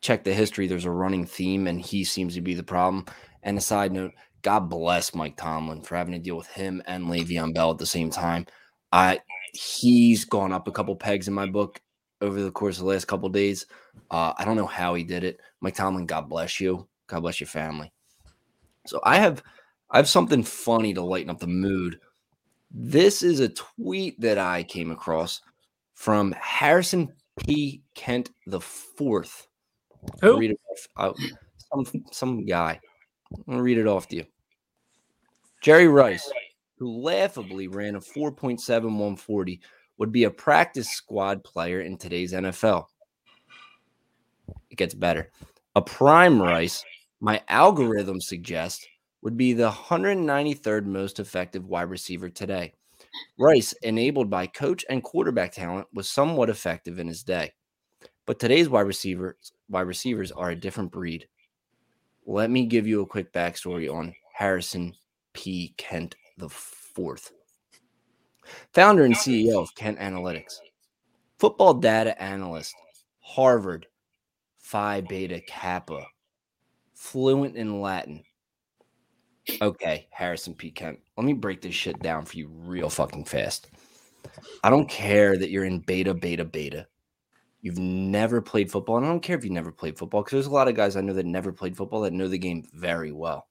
check the history, there's a running theme, and he seems to be the problem. And a side note, God bless Mike Tomlin for having to deal with him and Le'Veon Bell at the same time. He's gone up a couple pegs in my book over the course of the last couple of days. I don't know how he did it. Mike Tomlin, God bless you. God bless your family. So I have something funny to lighten up the mood. This is a tweet that I came across from Harrison P. Kent the IV. Who? Read it off. Some guy. I'm going to read it off to you. Jerry Rice, who laughably ran a 4.7140, would be a practice squad player in today's NFL. It gets better. A prime Rice, my algorithm suggests, would be the 193rd most effective wide receiver today. Rice, enabled by coach and quarterback talent, was somewhat effective in his day. But today's wide receivers are a different breed. Let me give you a quick backstory on Harrison P. Kent IV. Founder and CEO of Kent Analytics. Football data analyst. Harvard. Phi Beta Kappa. Fluent in Latin. Okay, Harrison P. Kent. Let me break this shit down for you real fucking fast. I don't care that you're in beta. You've never played football, and I don't care if you never played football, because there's a lot of guys I know that never played football that know the game very well.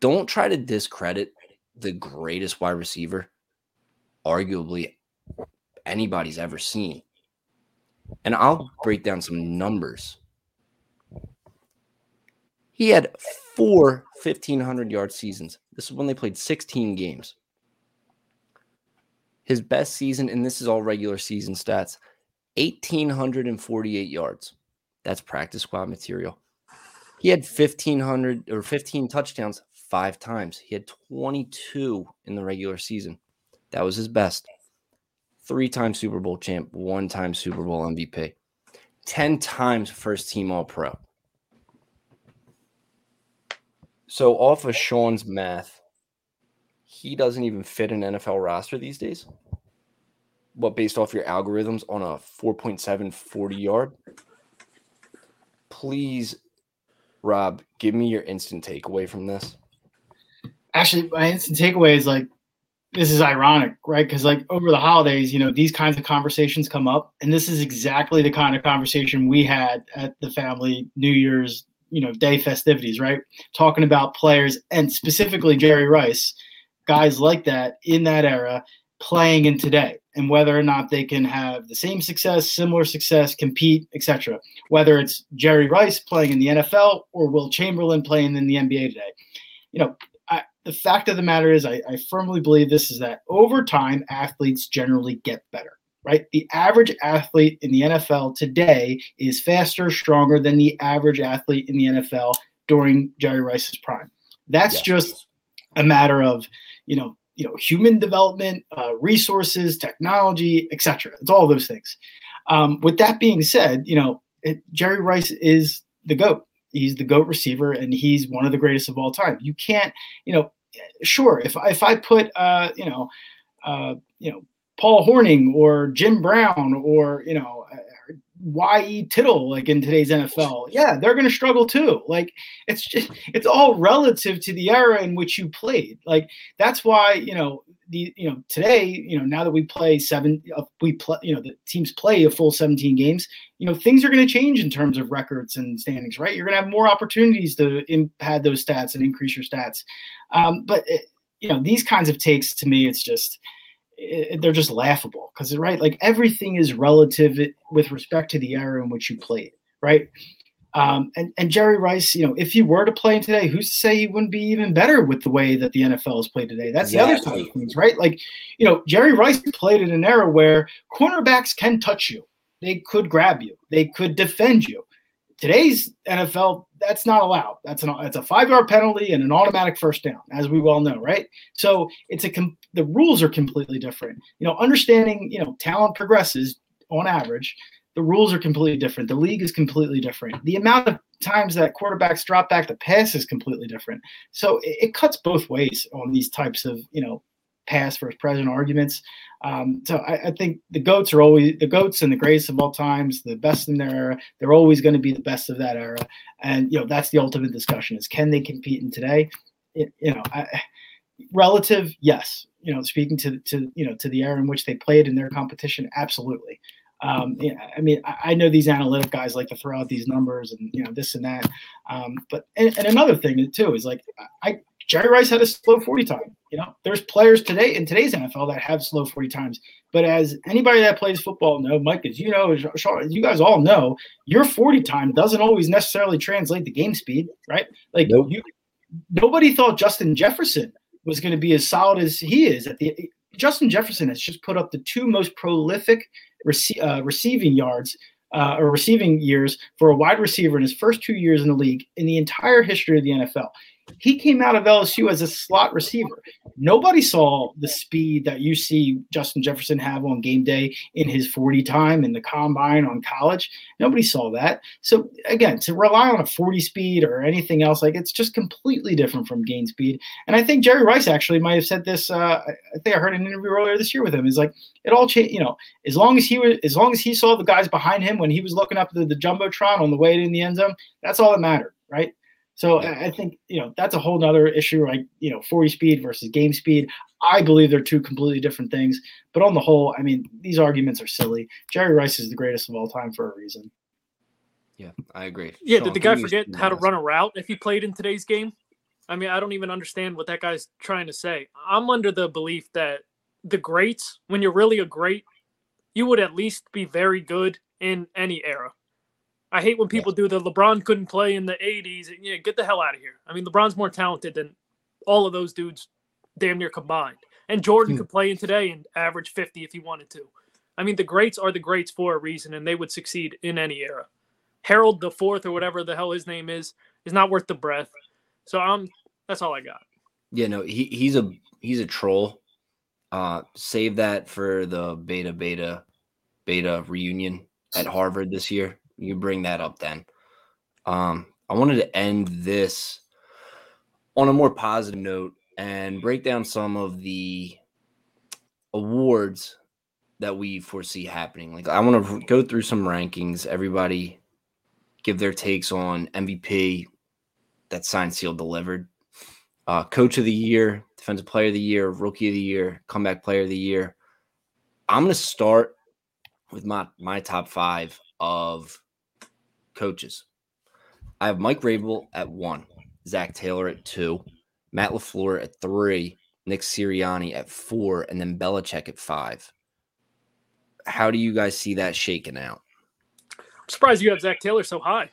Don't try to discredit the greatest wide receiver, arguably anybody's ever seen. And I'll break down some numbers. He had 4 1,500-yard seasons. This is when they played 16 games. His best season, and this is all regular season stats, 1,848 yards. That's practice squad material. He had 15 touchdowns 5 times. He had 22 in the regular season. That was his best. 3-time Super Bowl champ, 1-time Super Bowl MVP. 10 times first-team All-Pro. So off of Sean's math, he doesn't even fit an NFL roster these days. But based off your algorithms on a 4.740 yard, please, Rob, give me your instant takeaway from this. Actually, my instant takeaway is like, this is ironic, right? Because like over the holidays, you know, these kinds of conversations come up, and this is exactly the kind of conversation we had at the family New Year's, you know, day festivities, right? Talking about players and specifically Jerry Rice. Guys like that in that era playing in today and whether or not they can have the same success, similar success, compete, etc. Whether it's Jerry Rice playing in the NFL or Will Chamberlain playing in the NBA today. You know, the fact of the matter is I firmly believe this is that over time, athletes generally get better, right? The average athlete in the NFL today is faster, stronger than the average athlete in the NFL during Jerry Rice's prime. That's just a matter of, you know, human development, resources, technology, etc. It's all those things. With that being said, you know, Jerry Rice is the GOAT. He's the GOAT receiver, and he's one of the greatest of all time. You can't, you know, sure, if I put, you know, Paul Hornung or Jim Brown or, you know, Y.E. Tittle, like in today's NFL, yeah, they're going to struggle too. Like it's all relative to the era in which you played. Like that's why, you know, today, you know, now that we play the teams play a full 17 games, you know, things are going to change in terms of records and standings, right? You're going to have more opportunities to pad those stats and increase your stats. But you know, these kinds of takes to me, it's just, they're just laughable because, right, like everything is relative with respect to the era in which you played, right? And Jerry Rice, you know, if he were to play today, who's to say he wouldn't be even better with the way that the NFL is played today? That's the other side of things, right? Like, you know, Jerry Rice played in an era where cornerbacks can touch you. They could grab you. They could defend you. Today's NFL, that's not allowed. That's a 5-yard penalty and an automatic first down, as we well know, right? So the rules are completely different. You know, understanding, you know, talent progresses on average. The rules are completely different. The league is completely different. The amount of times that quarterbacks drop back the pass is completely different. So it cuts both ways on these types of, you know, past versus present arguments. So I think the GOATs are always the GOATs and the greatest of all times, the best in their era. They're always going to be the best of that era. And, you know, that's the ultimate discussion is can they compete in today? Relative, yes. speaking to the era in which they played in their competition, absolutely. I mean, I know these analytic guys like to throw out these numbers and, this and that. But another thing too, is like, Jerry Rice had a slow 40 time. There's players today in today's NFL that have slow 40 times, but as anybody that plays football know, Mike, as you know, Sean, you guys all know, your 40 time doesn't always necessarily translate to game speed, right? Like nope. Nobody thought Justin Jefferson was going to be as solid as he is at the Justin Jefferson has just put up the two most prolific receiving yards or receiving years for a wide receiver in his first 2 years in the league in the entire history of the NFL. He came out of LSU as a slot receiver. Nobody saw the speed that you see Justin Jefferson have on game day in his 40 time in the combine on college. Nobody saw that. So again, to rely on a 40 speed or anything else, like it's just completely different from game speed. And I think Jerry Rice actually might've said this. I think I heard an interview earlier this year with him. It's like it all changed, as long as he saw the guys behind him when he was looking up at the jumbotron on the way to the end zone, that's all that mattered. Right. So I think, that's a whole nother issue, like, 40 speed versus game speed. I believe they're two completely different things. But on the whole, I mean, these arguments are silly. Jerry Rice is the greatest of all time for a reason. Yeah, I agree. Yeah, Sean, did the guy forget how to run a route if he played in today's game? I mean, I don't even understand what that guy's trying to say. I'm under the belief that the greats, when you're really a great, you would at least be very good in any era. I hate when people do the LeBron couldn't play in the 80s. Yeah, get the hell out of here. I mean, LeBron's more talented than all of those dudes damn near combined. And Jordan could play in today and average 50 if he wanted to. I mean, the greats are the greats for a reason, and they would succeed in any era. Harold IV or whatever the hell his name is not worth the breath. So that's all I got. Yeah, no, he's a troll. Save that for the beta reunion at Harvard this year. You bring that up then. I wanted to end this on a more positive note and break down some of the awards that we foresee happening. Like I want to go through some rankings. Everybody give their takes on MVP, that signed, sealed, delivered. Coach of the year, defensive player of the year, rookie of the year, comeback player of the year. I'm going to start with my top five of coaches. I have Mike Vrabel at 1, Zac Taylor at 2, Matt LaFleur at 3, Nick Sirianni at 4, and then Belichick at 5. How do you guys see that shaking out? I'm surprised you have Zac Taylor so high.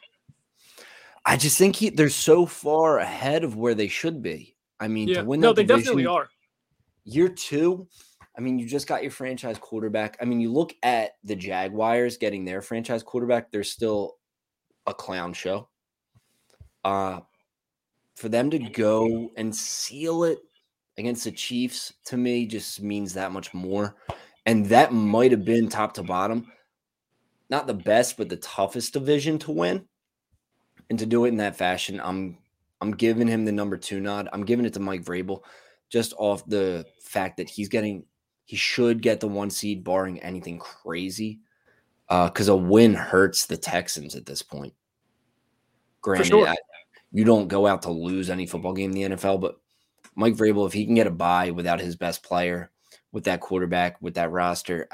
I just think they're so far ahead of where they should be. I mean, to win that division, definitely are. Year 2. I mean, you just got your franchise quarterback. I mean, you look at the Jaguars getting their franchise quarterback. They're still a clown show. For them to go and seal it against the Chiefs, to me, just means that much more. And that might have been top to bottom. Not the best, but the toughest division to win. And to do it in that fashion, I'm giving him the number 2 nod. I'm giving it to Mike Vrabel just off the fact that he should get the 1 seed, barring anything crazy, because a win hurts the Texans at this point. Granted, for sure. You don't go out to lose any football game in the NFL, but Mike Vrabel, if he can get a bye without his best player, with that quarterback, with that roster,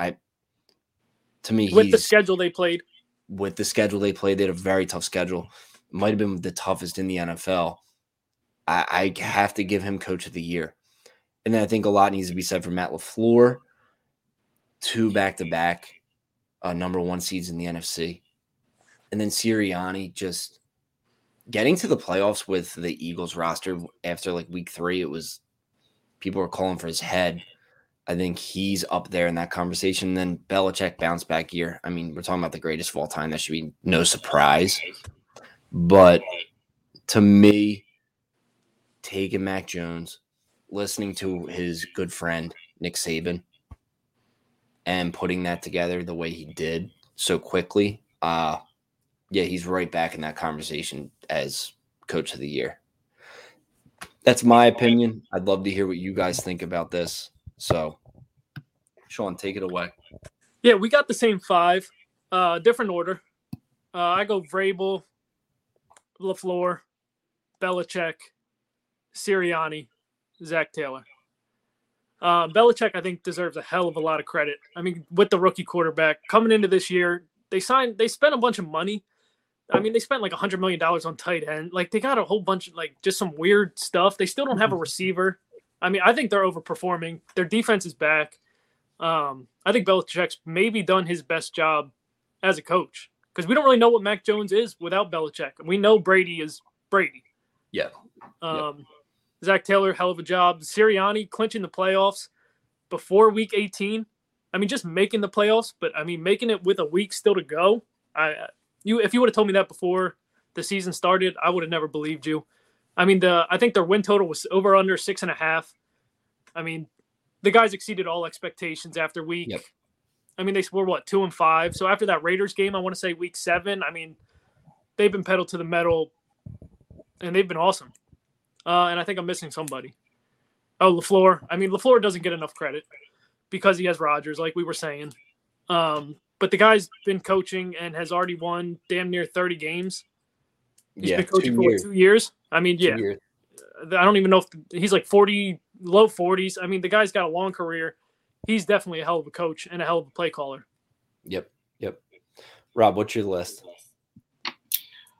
with the schedule they played, they had a very tough schedule. Might have been the toughest in the NFL. I have to give him coach of the year. And then I think a lot needs to be said for Matt LaFleur. 2 back-to-back number 1 seeds in the NFC. And then Sirianni just getting to the playoffs with the Eagles roster after like week 3. It was people were calling for his head. I think he's up there in that conversation. And then Belichick bounce back year. I mean, we're talking about the greatest of all time. That should be no surprise. But to me, taking Mac Jones, listening to his good friend Nick Saban and putting that together the way he did so quickly, he's right back in that conversation as coach of the year. That's my opinion. I'd love to hear what you guys think about this. So, Sean, take it away. Yeah, we got the same 5, different order. I go Vrabel, LaFleur, Belichick, Sirianni, Zac Taylor. Belichick, I think, deserves a hell of a lot of credit. I mean, with the rookie quarterback coming into this year, they spent a bunch of money. I mean, they spent like $100 million on tight end. Like, they got a whole bunch of like just some weird stuff. They still don't have a receiver. I mean, I think they're overperforming. Their defense is back. I think Belichick's maybe done his best job as a coach because we don't really know what Mac Jones is without Belichick. We know Brady is Brady. Yeah. Zac Taylor, hell of a job. Sirianni clinching the playoffs before week 18. I mean, just making the playoffs, but I mean, making it with a week still to go. If you would have told me that before the season started, I would have never believed you. I mean, I think their win total was over under 6.5. I mean, the guys exceeded all expectations after week. Yep. I mean, they were 2-5. So after that Raiders game, I want to say week 7. I mean, they've been pedal to the metal, and they've been awesome. And I think I'm missing somebody. Oh, LaFleur. I mean, LaFleur doesn't get enough credit because he has Rodgers, like we were saying. But the guy's been coaching and has already won damn near 30 games. He's been coaching for 2 years. I mean, yeah. I don't even know if he's like 40, low 40s. I mean, the guy's got a long career. He's definitely a hell of a coach and a hell of a play caller. Yep. Rob, what's your list?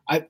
I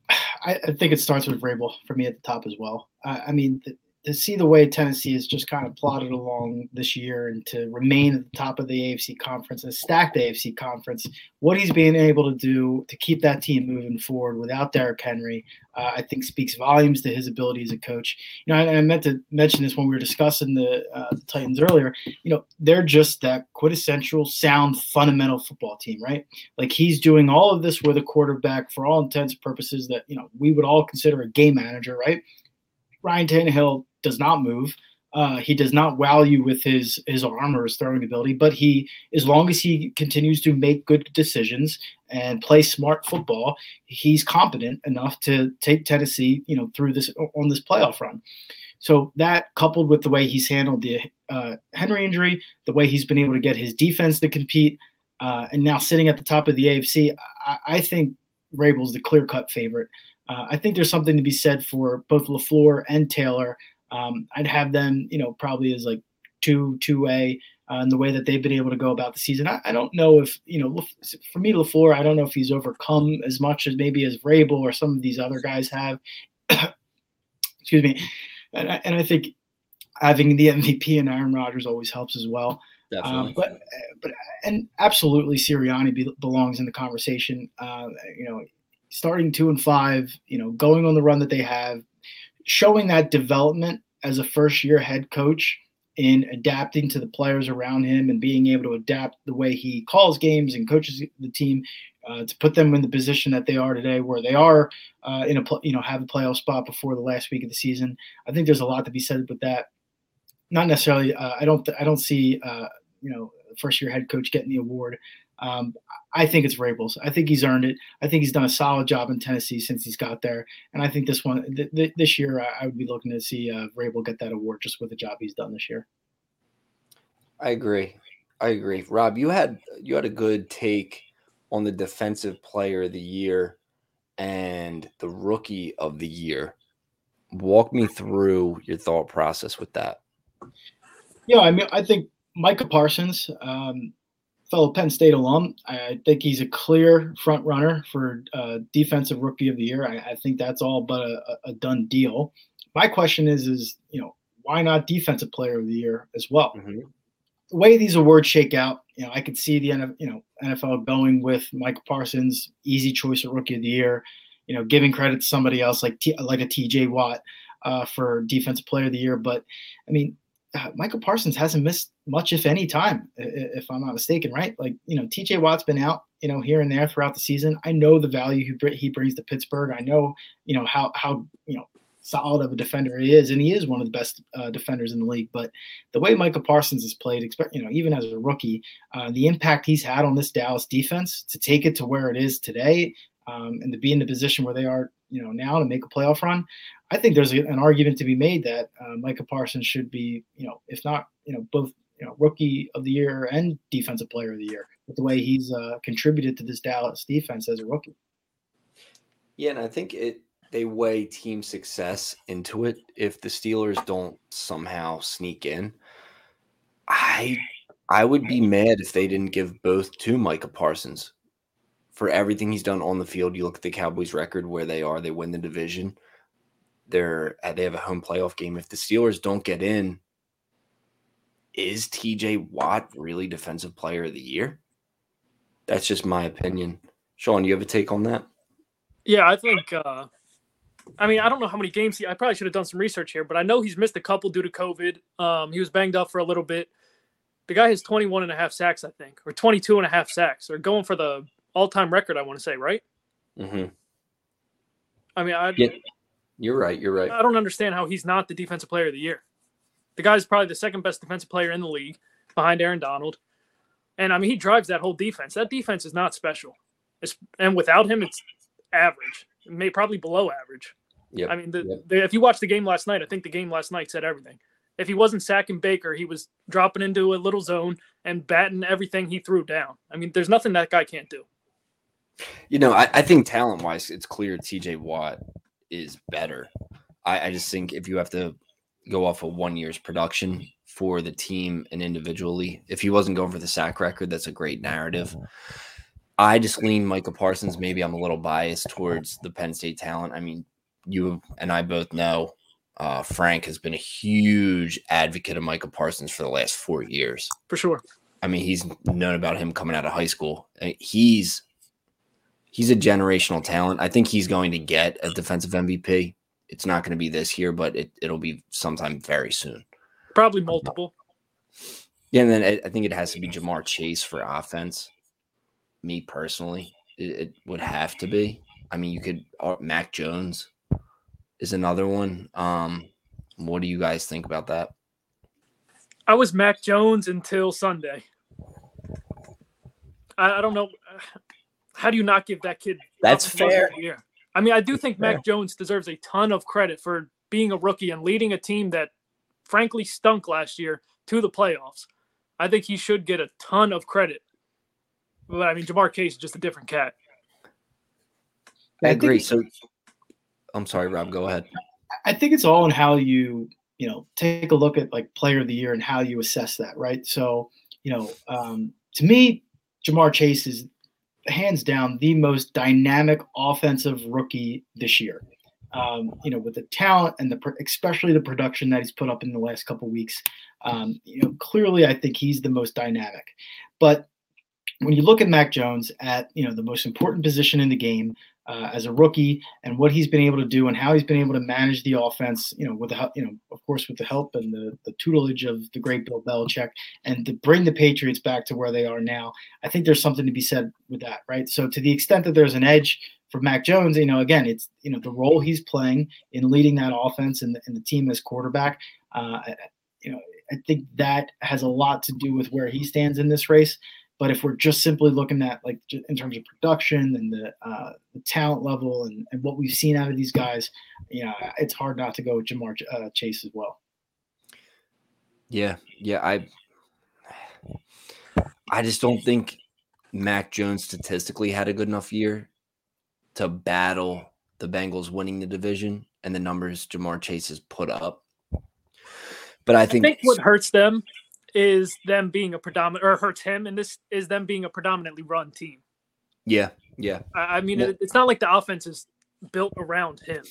think it starts with Vrabel for me at the top as well. I mean, to see the way Tennessee has just kind of plodded along this year and to remain at the top of the AFC conference, a stacked AFC conference, what he's being able to do to keep that team moving forward without Derrick Henry, I think speaks volumes to his ability as a coach. You know, I meant to mention this when we were discussing the Titans earlier. You know, they're just that quintessential, sound, fundamental football team, right? Like, he's doing all of this with a quarterback for all intents and purposes that, you know, we would all consider a game manager, right? Ryan Tannehill does not move. He does not wow you with his arm or his throwing ability, but he, as long as he continues to make good decisions and play smart football, he's competent enough to take Tennessee, you know, through this on this playoff run. So that, coupled with the way he's handled the Henry injury, the way he's been able to get his defense to compete, and now sitting at the top of the AFC, I think Vrabel's the clear-cut favorite. I think there's something to be said for both LaFleur and Taylor. I'd have them, you know, probably as like 2A in the way that they've been able to go about the season. I don't know if, you know, for me, LaFleur, I don't know if he's overcome as much as maybe as Vrabel or some of these other guys have. Excuse me. And I think having the MVP and Aaron Rodgers always helps as well. Definitely. But absolutely Sirianni belongs in the conversation. You know, starting 2-5, you know, going on the run that they have, showing that development as a first-year head coach in adapting to the players around him and being able to adapt the way he calls games and coaches the team to put them in the position that they are today, where they are have a playoff spot before the last week of the season. I think there's a lot to be said with that. Not necessarily. I don't see first-year head coach getting the award. I think it's Vrabel's. I think he's earned it. I think he's done a solid job in Tennessee since he's got there. And I think this one, this year, I would be looking to see Vrabel get that award just with the job he's done this year. I agree. Rob, you had a good take on the defensive player of the year and the rookie of the year. Walk me through your thought process with that. Yeah, I mean, I think Micah Parsons, fellow Penn State alum, I think he's a clear front runner for defensive rookie of the year. I think that's all but a done deal. My question is why not defensive player of the year as well? Mm-hmm. The way these awards shake out, you know, I could see the NFL going with Micah Parsons, easy choice of rookie of the year. You know, giving credit to somebody else like a T.J. Watt for defensive player of the year. But I mean, Micah Parsons hasn't missed much, if any, time, if I'm not mistaken, right? Like, you know, T.J. Watt's been out, you know, here and there throughout the season. I know the value he brings to Pittsburgh. I know, you know, how solid of a defender he is, and he is one of the best defenders in the league. But the way Micah Parsons has played, you know, even as a rookie, the impact he's had on this Dallas defense to take it to where it is today, and to be in the position where they are, you know, now to make a playoff run, I think there's an argument to be made that Micah Parsons should be, you know, if not, you know, both, you know, rookie of the year and defensive player of the year, with the way he's contributed to this Dallas defense as a rookie. Yeah, and I think they weigh team success into it. If the Steelers don't somehow sneak in, I would be mad if they didn't give both to Micah Parsons for everything he's done on the field. You look at the Cowboys' record where they are; they win the division. They have a home playoff game. If the Steelers don't get in, is T.J. Watt really Defensive Player of the Year? That's just my opinion. Sean, you have a take on that? Yeah, I think. I mean, I don't know how many games I probably should have done some research here, but I know he's missed a couple due to COVID. He was banged up for a little bit. The guy has 21 and a half sacks, I think, or 22 and a half sacks. They're going for the all-time record, I want to say, right? Mm-hmm. I mean, yeah. You're right. I don't understand how he's not the Defensive Player of the Year. The guy's probably the second best defensive player in the league behind Aaron Donald. And, I mean, he drives that whole defense. That defense is not special. And without him, it's average. Probably below average. Yep. I mean, if you watch the game last night, I think the game last night said everything. If he wasn't sacking Baker, he was dropping into a little zone and batting everything he threw down. I mean, there's nothing that guy can't do. You know, I think talent-wise, it's clear T.J. Watt is better. I just think if you have to go off of one year's production for the team and individually, if he wasn't going for the sack record, that's a great narrative. I just lean Micah Parsons. Maybe I'm a little biased towards the Penn State talent. I mean, you and I both know Frank has been a huge advocate of Micah Parsons for the last 4 years. For sure. I mean, he's known about him coming out of high school. He's a generational talent. I think he's going to get a defensive MVP. It's not going to be this year, but it'll be sometime very soon. Probably multiple. Yeah, and then I think it has to be Ja'Marr Chase for offense. Me personally, it would have to be. I mean, you could Mac Jones is another one. What do you guys think about that? I was Mac Jones until Sunday. I don't know. How do you not give that kid? That's fair. I mean, I do think Mac Jones deserves a ton of credit for being a rookie and leading a team that frankly stunk last year to the playoffs. I think he should get a ton of credit. But, I mean, Ja'Marr Chase is just a different cat. I agree. So, I'm sorry, Rob. Go ahead. I think it's all in how you take a look at, like, Player of the Year and how you assess that, right? So, to me, Ja'Marr Chase is hands down the most dynamic offensive rookie this year. With the talent and especially the production that he's put up in the last couple weeks, clearly I think he's the most dynamic. But when you look at Mac Jones at, the most important position in the game as a rookie and what he's been able to do and how he's been able to manage the offense, with the help and the tutelage of the great Bill Belichick and to bring the Patriots back to where they are now, I think there's something to be said with that, right? So to the extent that there's an edge for Mac Jones, again, it's, the role he's playing in leading that offense and the team as quarterback, I think that has a lot to do with where he stands in this race. But if we're just simply looking at, like, in terms of production and the talent level and what we've seen out of these guys, it's hard not to go with Ja'Marr Chase as well. Yeah. I just don't think Mac Jones statistically had a good enough year to battle the Bengals winning the division and the numbers Ja'Marr Chase has put up. But I think what hurts them is them being a predominant, or hurts him, and this is them being a predominantly run team. Yeah. I mean, it's not like the offense is built around him.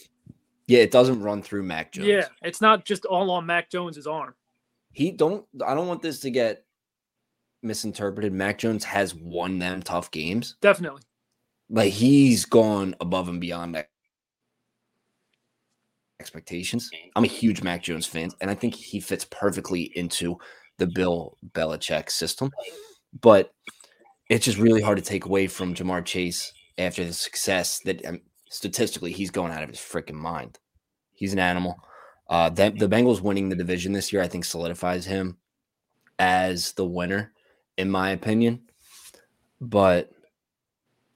Yeah, it doesn't run through Mac Jones. Yeah, it's not just all on Mac Jones's arm. I don't want this to get misinterpreted. Mac Jones has won them tough games. Definitely. Like, he's gone above and beyond that. Expectations. I'm a huge Mac Jones fan, and I think he fits perfectly into the Bill Belichick system, but it's just really hard to take away from Ja'Marr Chase after the success that statistically he's going out of his freaking mind. He's an animal. The Bengals winning the division this year, I think, solidifies him as the winner, in my opinion. But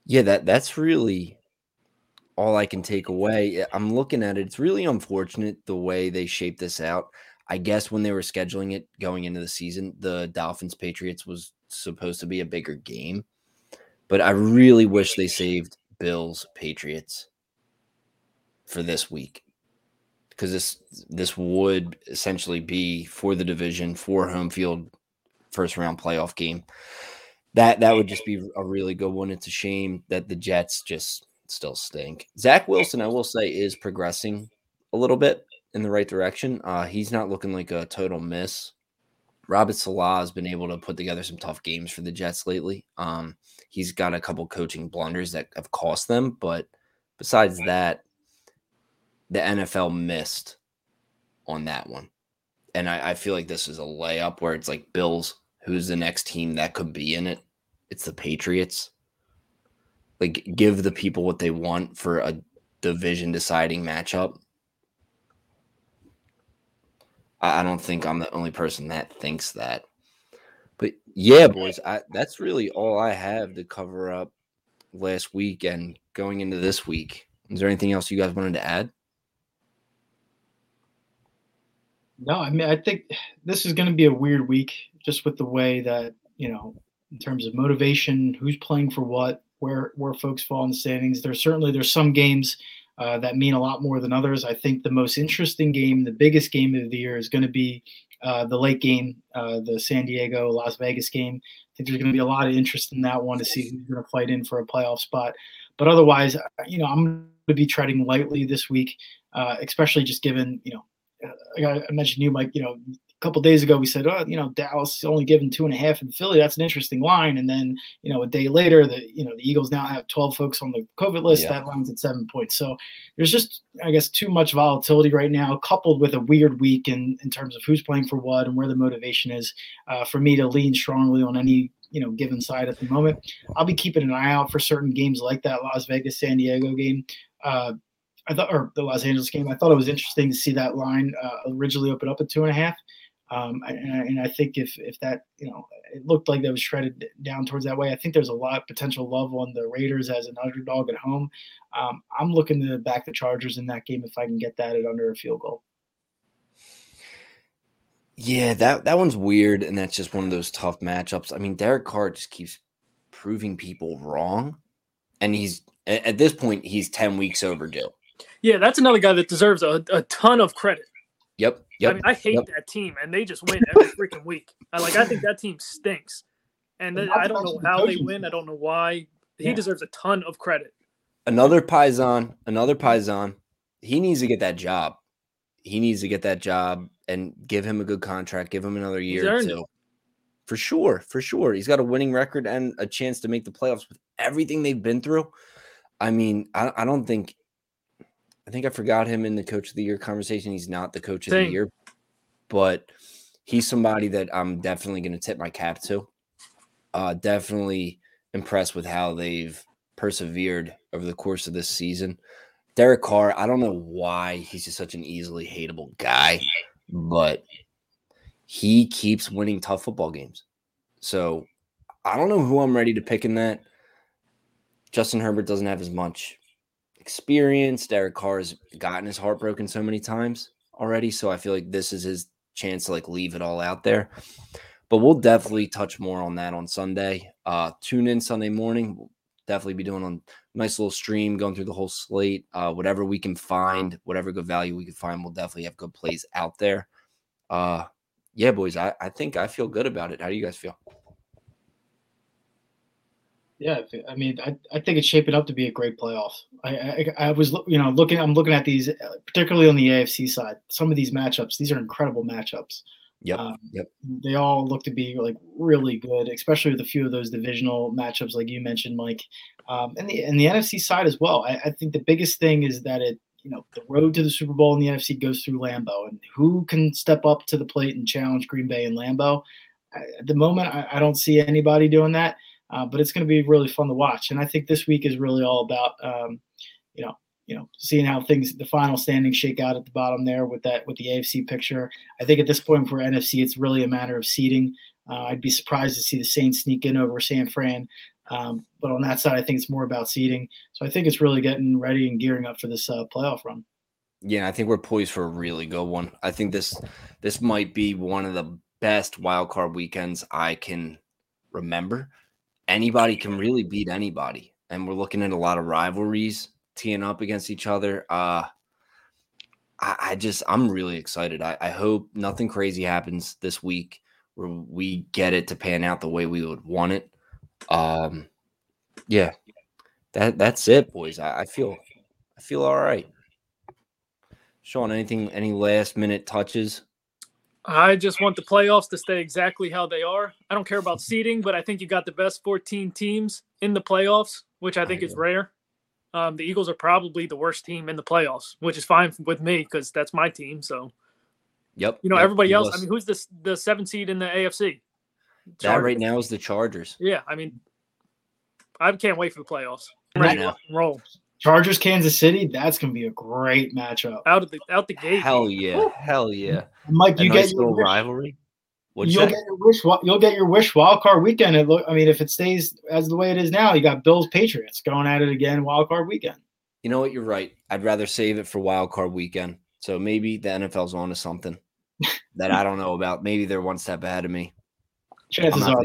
yeah, that's really all I can take away. I'm looking at it. It's really unfortunate the way they shaped this out. I guess when they were scheduling it going into the season, the Dolphins-Patriots was supposed to be a bigger game. But I really wish they saved Bills-Patriots for this week, because this would essentially be for the division, for home field first round playoff game. That would just be a really good one. It's a shame that the Jets just still stink. Zach Wilson, I will say, is progressing a little bit in the right direction. He's not looking like a total miss. Robert Salah has been able to put together some tough games for the Jets lately. He's got a couple coaching blunders that have cost them, but besides that, the NFL missed on that one. And I feel like this is a layup where it's like Bills, who's the next team that could be in it? It's the Patriots. Like, give the people what they want for a division-deciding matchup. I don't think I'm the only person that thinks that. But, yeah, boys, that's really all I have to cover up last week and going into this week. Is there anything else you guys wanted to add? No, I mean, I think this is going to be a weird week just with the way that, you know, in terms of motivation, who's playing for what, where folks fall in the standings. There's some games that mean a lot more than others. I think the most interesting game, the biggest game of the year is going to be the late game, the San Diego, Las Vegas game. I think there's going to be a lot of interest in that one to see who's going to fight in for a playoff spot. But otherwise, you know, I'm going to be treading lightly this week, especially just given, you know, I mentioned you, Mike, you know, a couple of days ago we said, oh, you know, Dallas only given 2.5 in Philly. That's an interesting line. And then, you know, a day later, the Eagles now have 12 folks on the COVID list. Yeah. That line's at 7 points. So there's just, I guess, too much volatility right now, coupled with a weird week in terms of who's playing for what and where the motivation is for me to lean strongly on any, you know, given side at the moment. I'll be keeping an eye out for certain games like that Las Vegas, San Diego game. Or the Los Angeles game, I thought it was interesting to see that line originally open up at 2.5. And I think if that, you know, it looked like that was shredded down towards that way. I think there's a lot of potential love on the Raiders as an underdog at home. I'm looking to back the Chargers in that game if I can get that at under a field goal. Yeah, that one's weird, and that's just one of those tough matchups. I mean, Derek Carr just keeps proving people wrong, and he's at this point, he's 10 weeks overdue. Yeah, that's another guy that deserves a ton of credit. Yep. I mean, I hate that team, and they just win every freaking week. I think that team stinks. And I don't know how they win. I don't know why. He deserves a ton of credit. Another Paisan. He needs to get that job. And give him a good contract. Give him another year or two. For sure. He's got a winning record and a chance to make the playoffs with everything they've been through. I mean, I don't think – I think I forgot him in the coach of the year conversation. He's not the coach of the year, but he's somebody that I'm definitely going to tip my cap to. Definitely impressed with how they've persevered over the course of this season. Derek Carr, I don't know why he's just such an easily hateable guy, but he keeps winning tough football games. So I don't know who I'm ready to pick in that. Justin Herbert doesn't have as much experience. Derek Carr has gotten his heart broken so many times already, so I feel like this is his chance to like leave it all out there. But we'll definitely touch more on that on Sunday. Tune in Sunday morning. We'll definitely be doing a nice little stream going through the whole slate. Whatever we can find, whatever good value we can find, we'll definitely have good plays out there. Yeah, boys, I think I feel good about it. How do you guys feel? Yeah, I mean, I think it's shaping up to be a great playoff. I'm looking at these, particularly on the AFC side. Some of these matchups, these are incredible matchups. Yep. They all look to be like really good, especially with a few of those divisional matchups, like you mentioned, Mike, and the NFC side as well. I think the biggest thing is that the road to the Super Bowl in the NFC goes through Lambeau, and who can step up to the plate and challenge Green Bay and Lambeau? At the moment, I don't see anybody doing that. But it's going to be really fun to watch, and I think this week is really all about, seeing how the final standings shake out at the bottom there with the AFC picture. I think at this point for NFC, it's really a matter of seeding. I'd be surprised to see the Saints sneak in over San Fran, but on that side, I think it's more about seeding. So I think it's really getting ready and gearing up for this playoff run. Yeah, I think we're poised for a really good one. I think this might be one of the best wildcard weekends I can remember. Anybody can really beat anybody, and we're looking at a lot of rivalries teeing up against each other. I'm really excited. I hope nothing crazy happens this week. where we get it to pan out the way we would want it. Yeah, that's it, boys. I feel all right. Sean, any last minute touches? I just want the playoffs to stay exactly how they are. I don't care about seeding, but I think you got the best 14 teams in the playoffs, which I think is rare. The Eagles are probably the worst team in the playoffs, which is fine with me because that's my team. So, yep. You know, everybody else. I mean, who's the 7th seed in the AFC? Chargers. That right now is the Chargers. Yeah, I mean, I can't wait for the playoffs. Right now, roll. Chargers, Kansas City. That's gonna be a great matchup. Out the gate. Hell yeah! Woo. Hell yeah! Mike, you nice get your wish. Rivalry. You'll get your wish. Wild card weekend. I mean, if it stays as the way it is now, you got Bills, Patriots going at it again. Wild card weekend. You know what? You're right. I'd rather save it for wild card weekend. So maybe the NFL's onto something that I don't know about. Maybe they're one step ahead of me. I'm not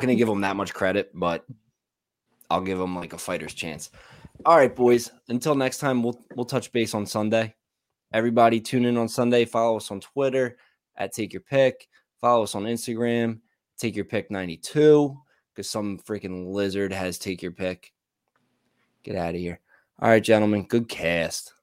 gonna give them that much credit, but I'll give them like a fighter's chance. All right, boys. Until next time, we'll touch base on Sunday. Everybody tune in on Sunday. Follow us on Twitter at Take Your Pick. Follow us on Instagram, Take Your Pick 92, because some freaking lizard has Take Your Pick. Get out of here. All right, gentlemen. Good cast.